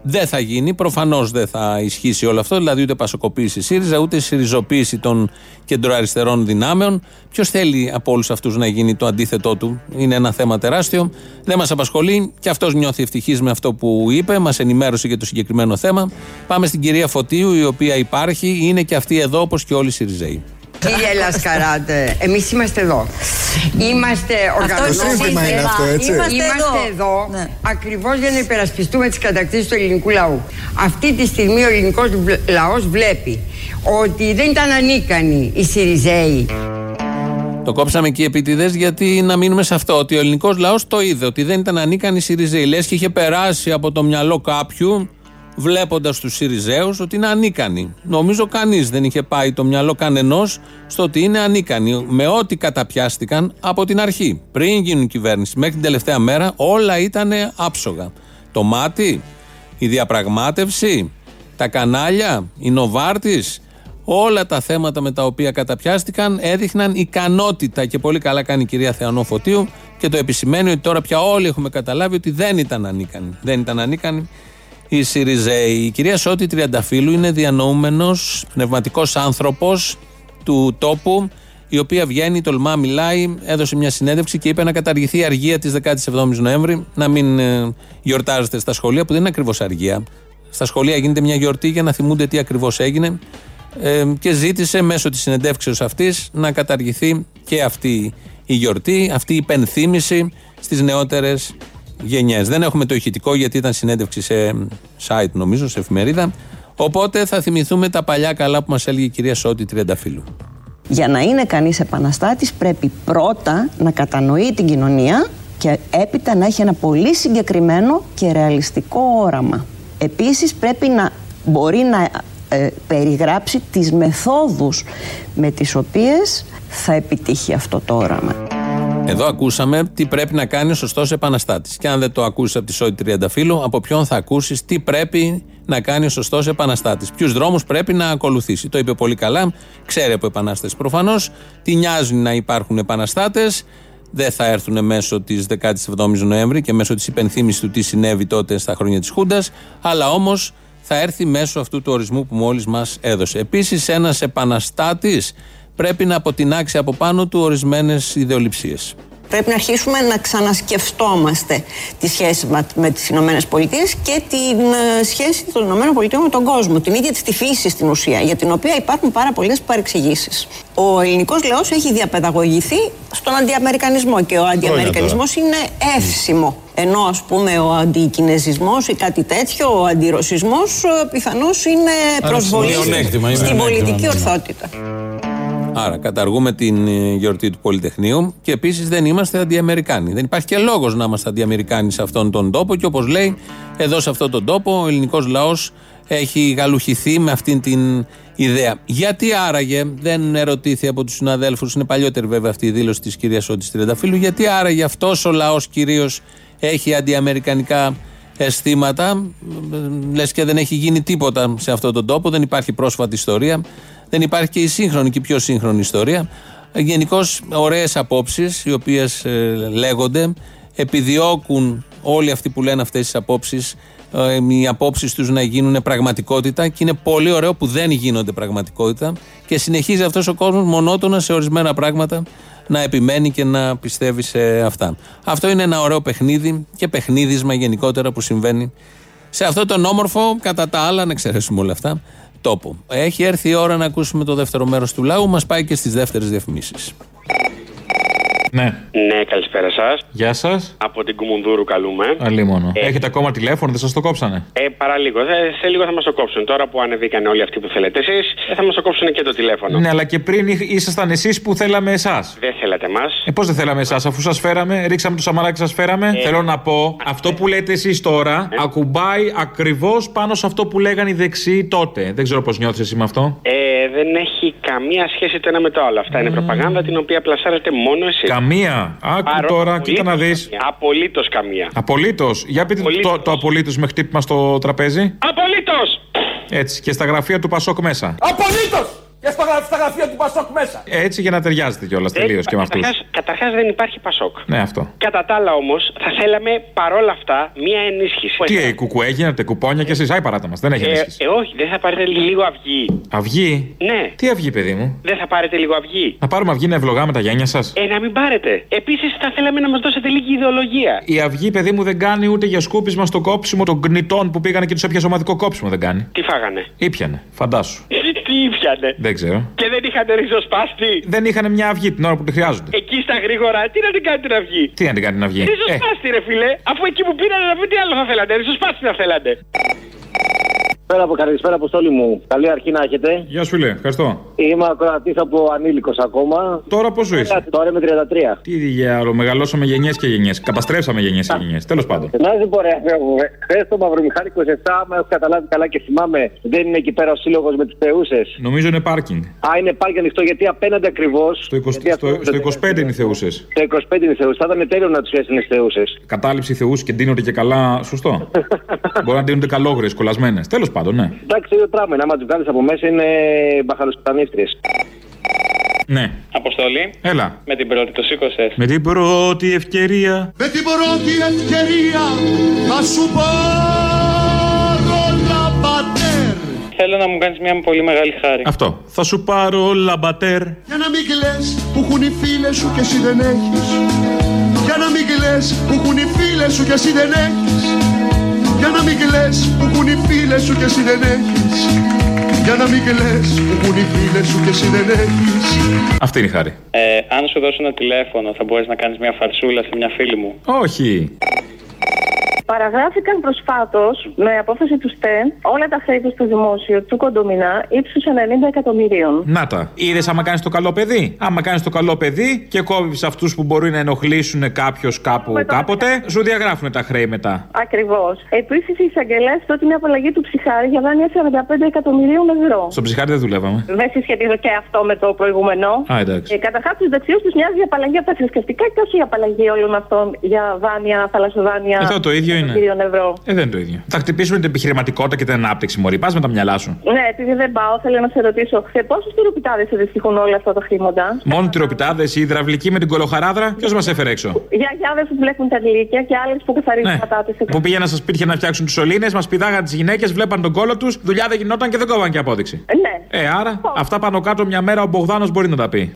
δεν θα γίνει. Προφανώς δεν θα ισχύσει όλο αυτό. Δηλαδή ούτε πασοκοποίηση ΣΥΡΙΖΑ, ούτε συριζοποίηση των κεντροαριστερών δυνάμεων. Ποιος θέλει από όλους αυτούς να γίνει το αντίθετό του? Είναι ένα θέμα τεράστιο. Δεν μας απασχολεί. Και αυτός νιώθει ευτυχής με αυτό που είπε. Μας ενημέρωσε για το συγκεκριμένο θέμα. Πάμε στην κυρία Φωτίου, η οποία υπάρχει. Είναι και αυτή εδώ, όπως και όλοι οι ΣΥΡΙΖΑΙ. Κύριε Λασκαράτε, εμείς είμαστε εδώ. Είμαστε οργανωμένοι. Είμαστε εδώ ακριβώς για να υπερασπιστούμε τις κατακτήσεις του ελληνικού λαού. Αυτή τη στιγμή ο ελληνικός λαός βλέπει ότι δεν ήταν ανίκανοι οι ΣΥΡΙΖΑΙ. Το κόψαμε εκεί επιτηδές γιατί να μείνουμε σε αυτό. Ότι ο ελληνικός λαός το είδε ότι δεν ήταν ανίκανοι οι ΣΥΡΙΖΑΙ. Λες και είχε περάσει από το μυαλό κάποιου, βλέποντας τους ΣΥΡΙΖΑΙΟΥΣ, ότι είναι ανίκανοι. Νομίζω κανείς δεν είχε πάει το μυαλό κανενός στο ότι είναι ανίκανοι. Με ό,τι καταπιάστηκαν από την αρχή, πριν γίνουν κυβέρνηση, μέχρι την τελευταία μέρα, όλα ήταν άψογα. Το μάτι, η διαπραγμάτευση, τα κανάλια, η Νοβάρτης, όλα τα θέματα με τα οποία καταπιάστηκαν έδειχναν ικανότητα και πολύ καλά κάνει η κυρία Θεανό Φωτίου και το επισημαίνει ότι τώρα πια όλοι έχουμε καταλάβει ότι δεν ήταν ανίκανοι. Δεν ήταν ανίκανοι. Η ΣΥΡΙΖΑΙ. Η κυρία Σότη Τριανταφύλλου είναι διανοούμενος, πνευματικός άνθρωπος του τόπου, η οποία βγαίνει, τολμά, μιλάει, έδωσε μια συνέντευξη και είπε να καταργηθεί η αργία της 17ης Νοέμβρη, να μην γιορτάζεται στα σχολεία, που δεν είναι ακριβώς αργία. Στα σχολεία γίνεται μια γιορτή για να θυμούνται τι ακριβώς έγινε και ζήτησε μέσω της συνεντεύξεως αυτής να καταργηθεί και αυτή η γιορτή, αυτή η υπενθύμηση στις νεότερες γενιές. Δεν έχουμε το ηχητικό γιατί ήταν συνέντευξη σε site, νομίζω, σε εφημερίδα. Οπότε θα θυμηθούμε τα παλιά καλά που μας έλεγε η κυρία Σότη Τριανταφύλλου. Για να είναι κανείς επαναστάτης πρέπει πρώτα να κατανοεί την κοινωνία και έπειτα να έχει ένα πολύ συγκεκριμένο και ρεαλιστικό όραμα. Επίσης πρέπει να μπορεί να περιγράψει τις μεθόδους με τις οποίες θα επιτύχει αυτό το όραμα. Εδώ ακούσαμε τι πρέπει να κάνει ο σωστός επαναστάτης. Και αν δεν το ακούσεις από τη Σότη Τριανταφύλλου, από ποιον θα ακούσεις τι πρέπει να κάνει ο σωστός επαναστάτης? Ποιους δρόμους πρέπει να ακολουθήσει? Το είπε πολύ καλά. Ξέρει από επανάστατες προφανώς. Τι νοιάζουν να υπάρχουν επαναστάτες? Δεν θα έρθουν μέσω της 17ης Νοέμβρη και μέσω της υπενθύμησης του τι συνέβη τότε στα χρόνια της Χούντας. Αλλά όμως θα έρθει μέσω αυτού του ορισμού που μόλις μας έδωσε. Επίσης, ένας επαναστάτης πρέπει να αποτινάξει από πάνω του ορισμένες ιδεολειψίες. Πρέπει να αρχίσουμε να ξανασκεφτόμαστε τη σχέση με τις Ηνωμένες Πολιτείες και τη σχέση των Ηνωμένων Πολιτείων με τον κόσμο, την ίδια τη φύση στην ουσία, για την οποία υπάρχουν πάρα πολλές παρεξηγήσεις. Ο ελληνικός λαός έχει διαπαιδαγωγηθεί στον αντιαμερικανισμό και ο αντιαμερικανισμός είναι εύσημο. Ενώ ας πούμε ο αντικινεζισμός ή κάτι τέτοιο, ο αντιρωσισμός πιθανώς είναι προσβολή στην πολιτική ορθότητα. Άρα καταργούμε την γιορτή του Πολυτεχνείου και επίσης δεν είμαστε αντιαμερικάνοι. Δεν υπάρχει και λόγος να είμαστε αντιαμερικάνοι σε αυτόν τον τόπο και όπως λέει εδώ σε αυτόν τον τόπο ο ελληνικός λαός έχει γαλουχηθεί με αυτήν την ιδέα. Γιατί άραγε, δεν ερωτήθη από τους συναδέλφους, είναι παλιότερη βέβαια αυτή η δήλωση της κυρίας Σότης Τριανταφύλλου, γιατί άραγε αυτός ο λαός κυρίως έχει αντιαμερικανικά αισθήματα? Λες και δεν έχει γίνει τίποτα σε αυτόν τον τόπο, δεν υπάρχει πρόσφατη ιστορία. Δεν υπάρχει και η σύγχρονη και η πιο σύγχρονη ιστορία. Γενικώς ωραίες απόψεις οι οποίες λέγονται, επιδιώκουν όλοι αυτοί που λένε αυτές τις απόψεις, οι απόψεις τους να γίνουν πραγματικότητα και είναι πολύ ωραίο που δεν γίνονται πραγματικότητα και συνεχίζει αυτός ο κόσμος μονότονα σε ορισμένα πράγματα να επιμένει και να πιστεύει σε αυτά. Αυτό είναι ένα ωραίο παιχνίδι και παιχνίδισμα γενικότερα που συμβαίνει σε αυτό τον όμορφο, κατά τα άλλα, να εξαιρέσουμε όλα αυτά, τόπο. Έχει έρθει η ώρα να ακούσουμε το δεύτερο μέρος του λαού, μας πάει και στις δεύτερες διαφημίσεις. Ναι. Ναι, καλησπέρα σας. Γεια σας. Από την Κουμουνδούρου καλούμε. Αλίμονο. Έχετε ακόμα τηλέφωνο, δεν σας το κόψανε? Παραλίγο. Σε λίγο θα μας το κόψουν. Τώρα που ανεβήκαν όλοι αυτοί που θέλετε εσείς, θα μας το κόψουν και το τηλέφωνο. Ναι, αλλά και πριν ήσασταν εσείς που θέλαμε εσάς. Δεν θέλατε εμάς. Πώς δεν θέλαμε εσάς, αφού σας φέραμε, ρίξαμε το σαμαράκι, σας φέραμε. Θέλω να πω, αυτό που λέτε εσείς τώρα ακουμπάει ακριβώς πάνω σε αυτό που λέγανε οι δεξιοί τότε. Δεν ξέρω πώς νιώθεις εσύ με αυτό. Δεν έχει καμία σχέση το ένα με το άλλο. Αυτά είναι προπαγάνδα την οποία πλασάρετε μόνο εσείς. Καμία. Άκου τώρα, κοίτα να δεις. Απολύτως καμία. Απολύτως. Για πείτε το απολύτως με χτύπημα στο τραπέζι. Απολύτως. Έτσι. Και στα γραφεία του Πασόκ μέσα. Απολύτως. Και στα γραφεία του Πασόκ μέσα. Έτσι για να ταιριάζετε κιόλας τελείως και με αυτούς. Καταρχάς δεν υπάρχει Πασόκ. Ναι, αυτό. Κατά τα άλλα όμως, θα θέλαμε παρόλα αυτά μία ενίσχυση. Τι κουκουέ, γίνατε κουπόνια κι εσείς. Άι, παράτα μας. Δεν έχει ενίσχυση. Όχι, δεν θα πάρετε λίγο αυγή? Αυγή? Ναι. Τι αυγή, παιδί μου? Δεν θα πάρετε λίγο αυγή? Να πάρουμε αυγή να ευλογάμε τα γένια σας. Να μην πάρετε. Επίσης, θα θέλαμε να μας δώσετε λίγη ιδεολογία. Η αυγή, παιδί μου, δεν κάνει ούτε για σκούπισμα στο κόψιμο των κνητών που πήγανε και τους έπιασε ομαδικό κόψιμο, δεν κάνει. Τι φάγανε? Ήπιανε, φαντάσου. Τι ήπιανε? Δεν ξέρω. Και δεν είχαν ριζοσπάστη. Δεν είχαν μια αυγή την ώρα που τη χρειάζονται. Εκεί στα γρήγορα, τι να την κάνει την αυγή? Τι να την κάνει την αυγή? Ριζοσπάστη, ρε φίλε. Αφού εκεί που πήρανε να πει τι άλλο θα θέλατε. Ριζοσπάστη να θέλατε. Καλησπέρα, Αποστόλη μου. Καλή αρχή να έχετε. Γεια σου, φίλε. Ευχαριστώ. Είμαι ακροατής από ανήλικος ακόμα. Τώρα πόσο είσαι? Τώρα είμαι 33. Τι διάλογο, μεγαλώσαμε γενιές και γενιές. Καταστρέψαμε γενιές και γενιές. Τέλος πάντων. Να δεν μπορεί να φεύγουμε. Χθες το Μαυρομηχάνη 27, άμα έχω καταλάβει καλά και θυμάμαι, δεν είναι εκεί πέρα ο σύλλογος με τους θεούσες? Νομίζω είναι πάρκινγκ. Α, είναι πάρκινγκ ανοιχτό γιατί απέναντι ακριβώς. Στο 25 είναι οι θεούσες. Το 25 είναι οι θεούσες. Θα ήταν τέλειο να τους έσυνε θεούσες. Κατάληψη θεούς και ντύνονται και καλά, σωστό. Μπορεί να ντύνονται καλόγρες, κολλασμένες. Τέλος πάντων. Ναι. Εντάξει, δύο πράγματα. Άμα του βγάλει από μέσα είναι μπαχαροσπανίστριε. Ναι. Αποστολή. Έλα. Με την πρώτη το σήκωσες. Με την πρώτη ευκαιρία. Με την πρώτη ευκαιρία θα σου πάρω λαμπατέρ. Θέλω να μου κάνεις μια πολύ μεγάλη χάρη. Αυτό. Θα σου πάρω λαμπατέρ. Για να μην κλαις που έχουν οι φίλες σου και εσύ δεν έχεις. Για να μην κλαις που έχουν οι φίλες σου και εσύ δεν έχεις. Για να μην κλαις που έχουν οι φίλες σου και εσύ δεν έχεις. Για να μην κλαις που έχουν οι φίλες σου και εσύ δεν έχεις. Αυτή είναι η χάρη. Αν σου δώσω ένα τηλέφωνο, θα μπορείς να κάνεις μια φαρσούλα σε μια φίλη μου? Όχι. Παραγράφηκαν προσφάτως με απόφαση του ΣΤΕ όλα τα χρέη του δημόσιου του κοντομινά ύψους 90 εκατομμυρίων. Να τα. Είδες άμα κάνεις το καλό παιδί. Άμα κάνεις το καλό παιδί και κόβεις αυτούς που μπορεί να ενοχλήσουν κάποιος κάπου κάποτε, σου διαγράφουν τα χρέη μετά. Ακριβώς. Επίσης οι εισαγγελές τότε μια απαλλαγή του ψυχάρη για δάνεια 45 εκατομμυρίων ευρώ. Στον ψυχάρη δεν δουλεύαμε. Δεν συσχετίζω και αυτό με το προηγούμενο. Καταρχάς τους δεξιούς τους μοιάζει η απαλλαγή από τα θρησκευτικά και όχι η απαλλαγή όλων αυτών για δάνεια, θαλασσοδάνεια. Εδώ το ίδιο. Δεν είναι το ίδιο. Θα χτυπήσουμε την επιχειρηματικότητα και την ανάπτυξη, μωρή. Πας με τα μυαλά σου. Ναι, επειδή δεν πάω, θέλω να σε ρωτήσω. Σε πόσους τυροπιτάδες σε δυστυχούν όλα αυτά τα χρήματα? Μόνο τυροπιτάδες, η υδραυλική με την κολοχαράδρα, ποιος μας έφερε έξω? Για γιάδες που βλέπουν τα γλύκια και άλλες που καθαρίζουν πατάτες. Ναι. Που πήγαιναν στα σπίτια να φτιάξουν τους σωλήνες, μας πηδάγαν τις γυναίκες, βλέπαν τον κόλο τους, δουλειά δεν γινόταν και δεν κόβαν και απόδειξη. Ναι. Άρα αυτά πάνω κάτω μια μέρα ο Μπογδάνος μπορεί να τα πει.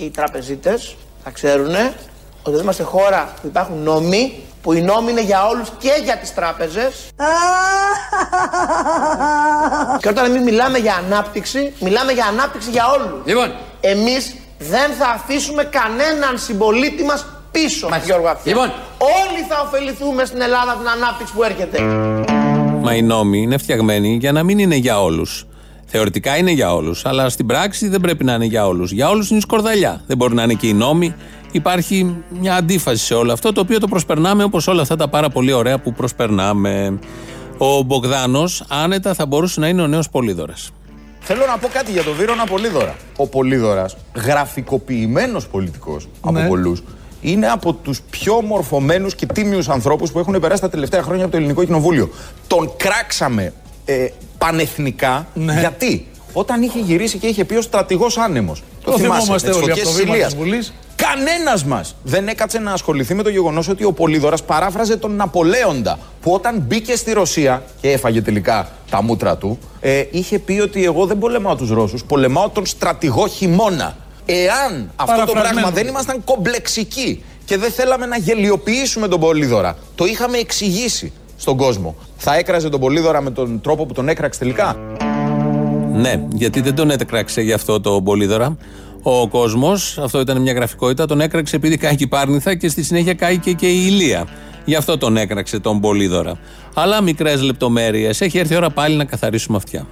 Οι τραπεζίτες θα ξέρουν ότι δεν είμαστε χώρα που υπάρχουν νόμοι, που οι νόμοι είναι για όλους και για τις τράπεζες. Και όταν εμείς μιλάμε για ανάπτυξη, μιλάμε για ανάπτυξη για όλους. Λοιπόν, εμείς δεν θα αφήσουμε κανέναν συμπολίτη μας πίσω, Γιώργο. Λοιπόν, όλοι θα ωφεληθούμε στην Ελλάδα από την ανάπτυξη που έρχεται. Μα οι νόμοι είναι φτιαγμένοι για να μην είναι για όλους. Θεωρητικά είναι για όλους, αλλά στην πράξη δεν πρέπει να είναι για όλους. Για όλους είναι η σκορδαλιά. Δεν μπορεί να είναι και οι νόμοι. Υπάρχει μια αντίφαση σε όλο αυτό, το οποίο το προσπερνάμε όπως όλα αυτά τα πάρα πολύ ωραία που προσπερνάμε. Ο Μπογδάνος άνετα θα μπορούσε να είναι ο νέος Πολίδωρας. Θέλω να πω κάτι για τον Βίρονα Πολίδωρα. Ο Πολίδωρας, γραφικοποιημένος πολιτικός από πολλούς, είναι από τους πιο μορφωμένους και τίμιους ανθρώπους που έχουν περάσει τα τελευταία χρόνια από το Ελληνικό Κοινοβούλιο. Τον κράξαμε πανεθνικά, ναι. Γιατί όταν είχε γυρίσει και είχε πει ο στρατηγός άνεμος. Το θυμόμαστε όλοι από το βήμα της Βουλής. Κανένας μας δεν έκατσε να ασχοληθεί με το γεγονός ότι ο Πολίδωρας παράφραζε τον Ναπολέοντα, που όταν μπήκε στη Ρωσία και έφαγε τελικά τα μούτρα του, είχε πει ότι εγώ δεν πολεμάω τους Ρώσους, πολεμάω τον στρατηγό χειμώνα. Εάν αυτό το πράγμα δεν ήμασταν κομπλεξικοί και δεν θέλαμε να γελιοποιήσουμε τον Πολίδωρα, το είχαμε εξηγήσει στον κόσμο, θα έκραζε τον Πολίδωρα με τον τρόπο που τον έκραξε τελικά? Ναι, γιατί δεν τον έκραξε γι' αυτό τον Πολίδωρα ο κόσμος, αυτό ήταν μια γραφικότητα, τον έκραξε επειδή καήκε η Πάρνηθα και στη συνέχεια κάηκε και η Ηλία. Γι' αυτό τον έκραξε τον Πολίδωρα. Αλλά μικρές λεπτομέρειες. Έχει έρθει η ώρα πάλι να καθαρίσουμε αυτιά.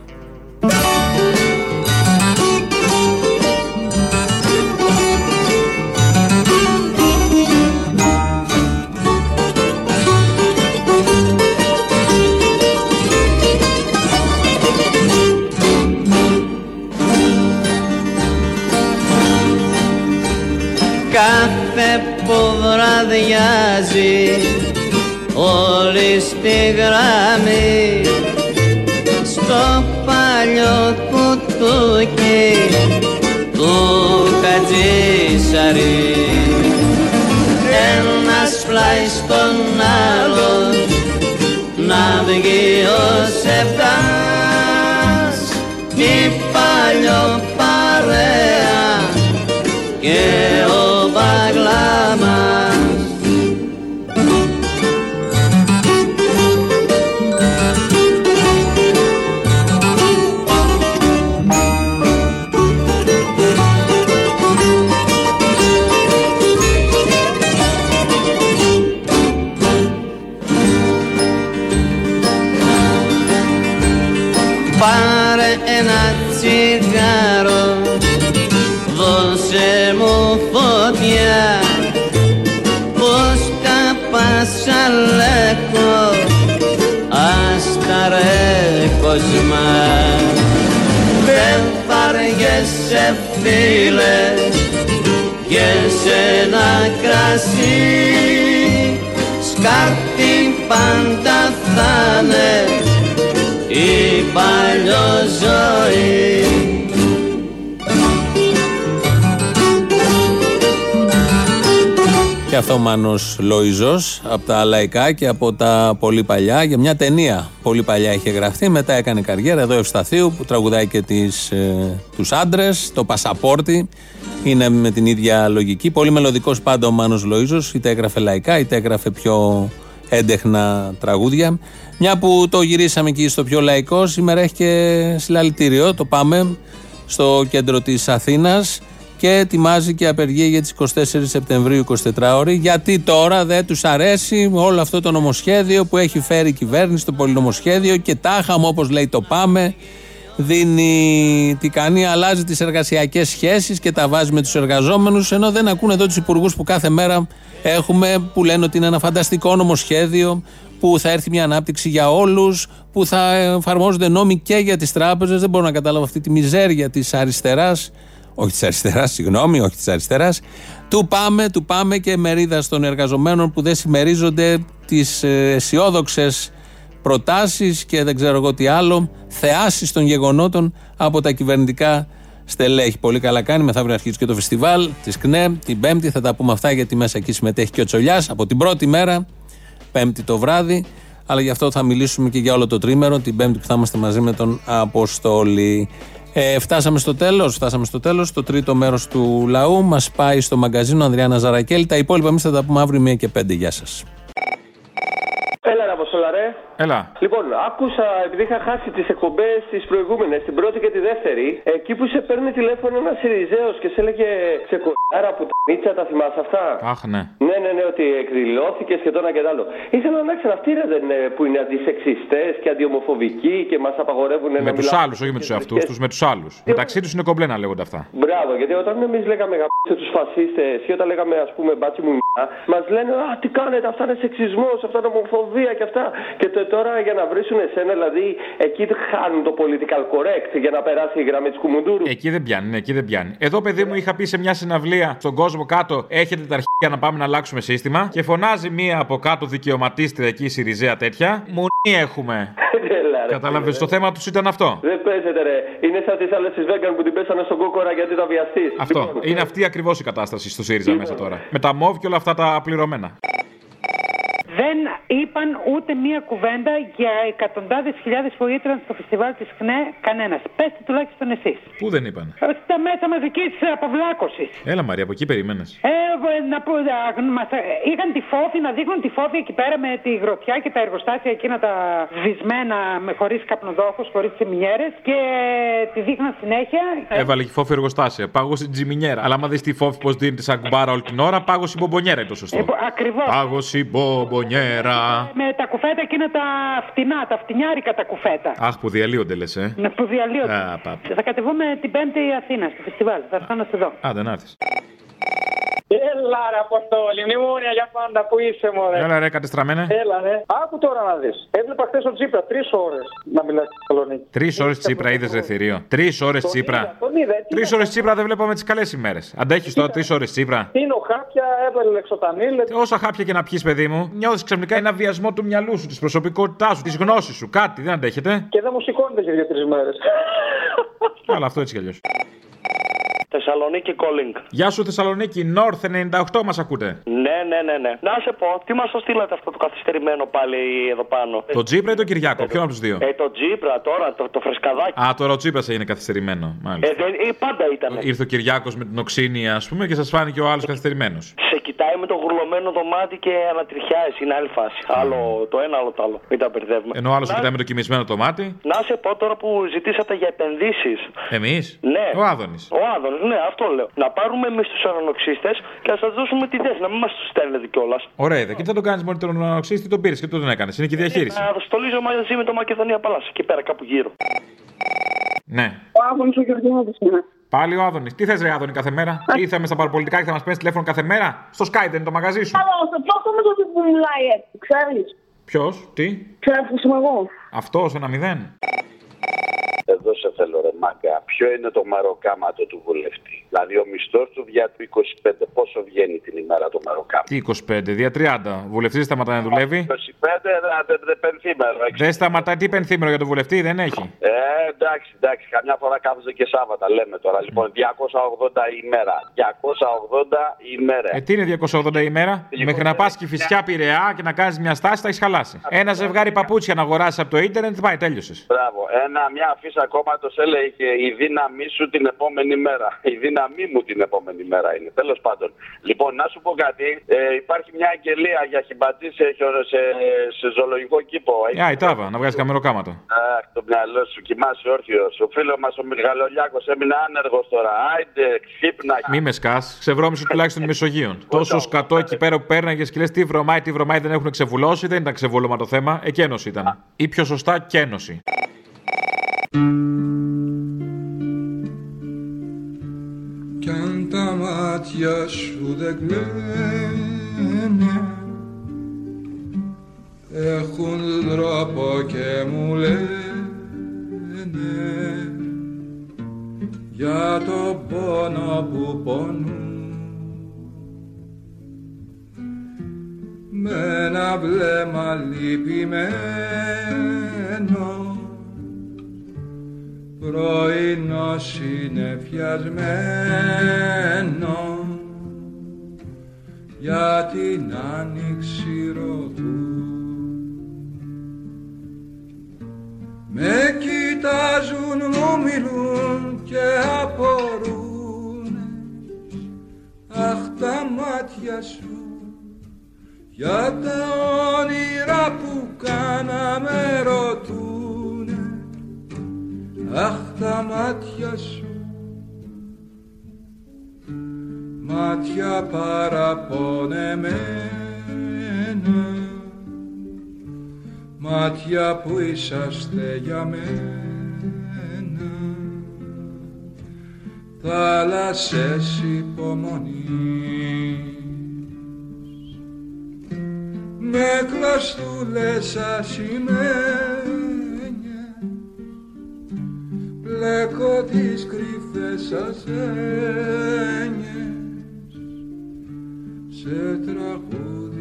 Κάθε που βραδιάζει όλη στη γραμμή, στο παλιό κουτούκι του Χατζησαρή, ένας πλάι στον άλλον να βγει ως επτάς, η παλιό παρέα και ο μπαγλάμας. Πάρε ένα τσιγάρο, δώσε μου φωτιά, πως καπασαλέκω ασταρέκοσμα. Δεν βαριέσαι φίλε και σε ένα κρασί, σκάρτη πάντα θα'ναι η παλιόζωη. Και αυτό ο Μάνος Λοΐζος από τα λαϊκά και από τα πολύ παλιά, για μια ταινία πολύ παλιά είχε γραφτεί, μετά έκανε καριέρα εδώ Ευσταθίου που τραγουδάει και τους άντρες, το Πασαπόρτι είναι με την ίδια λογική, πολύ μελωδικός πάντα ο Μάνος Λοΐζος, είτε έγραφε λαϊκά είτε έγραφε πιο έντεχνα τραγούδια. Μια που το γυρίσαμε εκεί στο πιο λαϊκό, σήμερα έχει και συλλαλητήριο, το Πάμε στο κέντρο της Αθήνας. Και ετοιμάζει και απεργία για τις 24 Σεπτεμβρίου 24ωρη, γιατί τώρα δεν τους αρέσει όλο αυτό το νομοσχέδιο που έχει φέρει η κυβέρνηση, το πολυνομοσχέδιο, και τάχαμε, όπως λέει το Πάμε, δίνει, τι κάνει, αλλάζει τις εργασιακές σχέσεις και τα βάζει με τους εργαζόμενους, ενώ δεν ακούνε εδώ τους υπουργούς που κάθε μέρα έχουμε, που λένε ότι είναι ένα φανταστικό νομοσχέδιο, που θα έρθει μια ανάπτυξη για όλους, που θα εφαρμόζονται νόμοι και για τις τράπεζες. Δεν μπορώ να καταλάβω αυτή τη μιζέρια της αριστεράς. Όχι της αριστεράς, συγγνώμη, όχι της αριστεράς. Του πάμε και μερίδας των εργαζομένων που δεν συμμερίζονται τις αισιόδοξες προτάσεις και δεν ξέρω εγώ τι άλλο, θεάσεις των γεγονότων από τα κυβερνητικά στελέχη. Πολύ καλά κάνει, μεθαύριο αρχίζει και το φεστιβάλ της ΚΝΕ, την Πέμπτη θα τα πούμε αυτά, γιατί μέσα εκεί συμμετέχει και ο Τσολιάς από την πρώτη μέρα, Πέμπτη το βράδυ, αλλά γι' αυτό θα μιλήσουμε και για όλο το τρίμερο, την Πέμπτη που θα είμαστε μαζί με τον Αποστόλη. Φτάσαμε στο τέλος, το τρίτο μέρος του λαού μας πάει στο μαγκαζίνο Ανδριάννα Ζαρακέλη. Τα υπόλοιπα εμείς θα τα πούμε αύριο 1:05. Γεια σας. Έλα ρε Αποστόλα ρε. Έλα. Λοιπόν, άκουσα, επειδή είχα χάσει τις εκπομπές τις προηγούμενες, την πρώτη και τη δεύτερη, εκεί που σε παίρνει τηλέφωνο ένα Σιριζέος και σε έλεγε ξεκολλάρα που τα μίτσα, τα θυμάσαι αυτά? Αχ, ναι. Ναι, ότι εκδηλώθηκες και τώρα και τ' άλλο. Ήθελα να ξέρω, αυτοί δεν είναι που είναι αντισεξιστές και αντιομοφοβικοί και μας απαγορεύουν να μιλάμε. Με τους άλλους, όχι με τους εαυτούς τους, με τους άλλους. Μεταξύ τους είναι κομπλέ να λέγονται αυτά. Μπράβο, γιατί όταν εμείς λέγαμε γαμπ***σε τους φασίστες ή όταν λέγαμε, ας πούμε, μπάτσι μου Μας λένε τι κάνετε, αυτά είναι σεξισμός, αυτά είναι ομοφοβία και αυτά. Και τώρα για να βρίσουν εσένα, δηλαδή εκεί χάνουν το political correct για να περάσει η γραμμή της Κουμουντούρου. Εκεί δεν πιάνει, ναι, εκεί δεν πιάνει. Εδώ, παιδί μου, είχα πει σε μια συναυλία στον κόσμο κάτω: έχετε τα αρχεία να πάμε να αλλάξουμε σύστημα. Και φωνάζει μία από κάτω δικαιωματίστρια εκεί, Σιριζέα τέτοια. Μουνί έχουμε. Κατάλαβες, το θέμα τους ήταν αυτό. Δεν παίζεται, ρε. Είναι σαν τις άλλες τις Βέγκαν που την πέσανε στον κόκορα γιατί ήταν βιαστής. Αυτό. Λοιπόν, είναι αυτή ακριβώς η κατάσταση στο ΣΥΡΙΖΑ μέσα τώρα. Με τα ΜΟΒ και όλα αυτά τα πληρωμένα. Δεν είπαν ούτε μία κουβέντα για εκατοντάδες χιλιάδες που ήταν στο φεστιβάλ της ΚΝΕ, κανένας. Πέστε τουλάχιστον εσείς. Πού δεν είπαν? Στα μέσα μαζικής αποβλάκωσης. Έλα, Μαρία, από εκεί περιμένες. Είχαν τη φόφη, να δείχνουν τη φόφη εκεί πέρα με τη γροθιά και τα εργοστάσια εκείνα τα βυσμένα, χωρίς καπνοδόχους, χωρίς τσιμινιέρες και τη δείχναν συνέχεια. Έβαλε και φόφη εργοστάσια. Πάγωσε την τσιμινιέρα. Αλλά άμα δεις τη φόφη πώς δίνει τη σαν κουμπάρα όλη την ώρα, πάγωσε η μπομπονιέρα είναι το σωστό. Ακριβώς. Πάγωσε η μπομπονιέρα. Με τα κουφέτα εκείνα τα φτηνά, τα φτηνιάρικα τα κουφέτα. Αχ, που διαλύονται, λες, ε. Ναι, που διαλύονται. Θα κατεβούμε την Πέμπτη Αθήνα στο φεστιβάλ. Θα έρθω να σε δω. Άντε, να έρθεις. Έλα ρε Αποστόλη, μνημόνια για πάντα που είσαι, μωρέ. Έλα ρε, κατεστραμμένε. Έλα ρε. Άκου τώρα να δεις. Έβλεπα χθες ο Τσίπρα 3 ώρες να μιλάει στη Θεσσαλονίκη. 3 ώρες Τσίπρα, είδες ρε θηρίο. 3 ώρες Τσίπρα. 3 ώρες Τσίπρα δεν βλέπαμε τις καλές ημέρες. Αντέχεις τώρα 3 ώρες Τσίπρα. Τίνω χάπια, έβαλε λεξοτανίλ. Όσα χάπια και να πιεις, παιδί μου, νιώθεις ξαφνικά ένα βιασμό του μυαλού σου, της προσωπικότητάς σου, της γνώσης σου. Κάτι δεν αντέχετε. Και δεν μου σηκώνεται και για 3 μέρες. Αλλά αυτό έτσι κι αλλιώς. Θεσσαλονίκη calling. Γεια σου Θεσσαλονίκη, North 98 μας ακούτε. Ναι. Να σε πω, τι μας το στείλατε αυτό το καθυστερημένο πάλι εδώ πάνω. Το Τσίπρα ή το Κυριάκο, ποιον από τους δύο? Το Τσίπρα τώρα, το φρεσκαδάκι. Α, τώρα ο Τσίπρας έγινε καθυστερημένο, μάλιστα. Πάντα ήταν. Ήρθε ο Κυριάκος με την οξύνη, ας πούμε, και σας φάνηκε ο άλλος καθυστερημένος. Σε κοιτάει με το γουρλωμένο το μάτι και ανατριχιάζει, είναι άλλη φάση. Άλλο το ένα, άλλο το άλλο. Μην τα μπερδεύουμε. Ενώ ο άλλος κοιτάει με το κοιμισμένο το μάτι. Να σε πω τώρα που ζητήσατε για επενδύσεις. Εμείς? Ναι. Ο Άδωνης. Ναι, αυτό λέω. Να πάρουμε εμείς τους ανοξίστες και να σας δώσουμε τη θέση, να μην μας τους στέλνετε κιόλας. Ωραία, είδα. Και τι θα τον κάνεις μόνο τον ανοξίστη, τον πήρες και τον έκανες. Είναι και η διαχείριση. Να στολίζω μαζί με το Μακεδονία Παλάς εκεί πέρα κάπου γύρω. Ναι. Ο Άδωνης ο Γεωργιάδης είναι. Πάλι ο Άδωνης. Τι θες, ρε Άδωνη, κάθε μέρα? Ήρθαμε στα Παραπολιτικά και θα μας παίρνεις τηλέφωνο κάθε μέρα? Στο Skype δεν είναι το μαγαζί σου? Καλό, στο πόσο με το που μιλάει έτσι, ξέρεις. Ποιος, τι? Ξέρεις που είμαι εγώ. Αυτό, ένα 0. Εδώ σε θέλω ρε μάγκα, ποιο είναι το μαροκάματο του βουλευτή? Δηλαδή ο μισθός του δια του 25, πόσο βγαίνει την ημέρα το μαροκάμα? Τι 25, δια 30, βουλευτής σταματάει να δουλεύει. 25, δεν πενθήμερο. Δεν σταματάει, τι πενθήμερο για τον βουλευτή, δεν έχει. Εντάξει, καμιά φορά κάθεσαι και Σάββατα, λέμε τώρα. Λοιπόν, 280 ημέρα, 280 ημέρα. Τι είναι 280 ημέρα? Μέχρι να πας και φυσιά Πειραιά και να κάνεις μια στάση, θα έχεις χαλάσει. Ένα ζευγάρι παπούτσια να αγοράσεις από το ίντερνετ, πάει, τέλειωσες. Μπράβο, μια αφήσα. Ακόμα το έλεγε η δύναμή σου την επόμενη μέρα. Η δύναμή μου την επόμενη μέρα είναι. Τέλος πάντων. Λοιπόν, να σου πω κάτι. Υπάρχει μια αγγελία για χιμπατζή σε ζωολογικό κήπο. Η τάβα, να βγάζει καμεροκάματα. Αχ, το μυαλό σου, κοιμάσαι όρθιος. Ο φίλος μας ο Μιχαλολιάκος έμεινε άνεργος τώρα. Άιντε, ξύπνα. Μη με σκάς, ξεβρώμισε τουλάχιστον Μεσογείων. Τόσο σκατό εκεί πέρα που πέρναγε και λες τι βρωμάει, δεν έχουν ξεβουλώσει. Δεν ήταν ξεβούλωμα το θέμα. Εκένωση ήταν. Ή πιο σωστά, κένωση. Κι αν τα μάτια σου δεν κλαίνε, έχουν τρόπο και μου λένε για το πόνο που πονούν. Με ένα βλέμμα λυπημένο, πρωινό συνεφιασμένο για την άνοιξη ροδού. Με κοιτάζουν, μου μιλούν και απορούν. Αχ, τα μάτια σου για τα όνειρα που κάναμε ρωτούν. Αχ, τα μάτια σου, μάτια παραπονεμένα, μάτια που είσαστε για μένα, θάλασσες υπομονής. με κλαστούλες ασημένιες, πλέκω τις κρυφές ασένιες σε τραγούδι.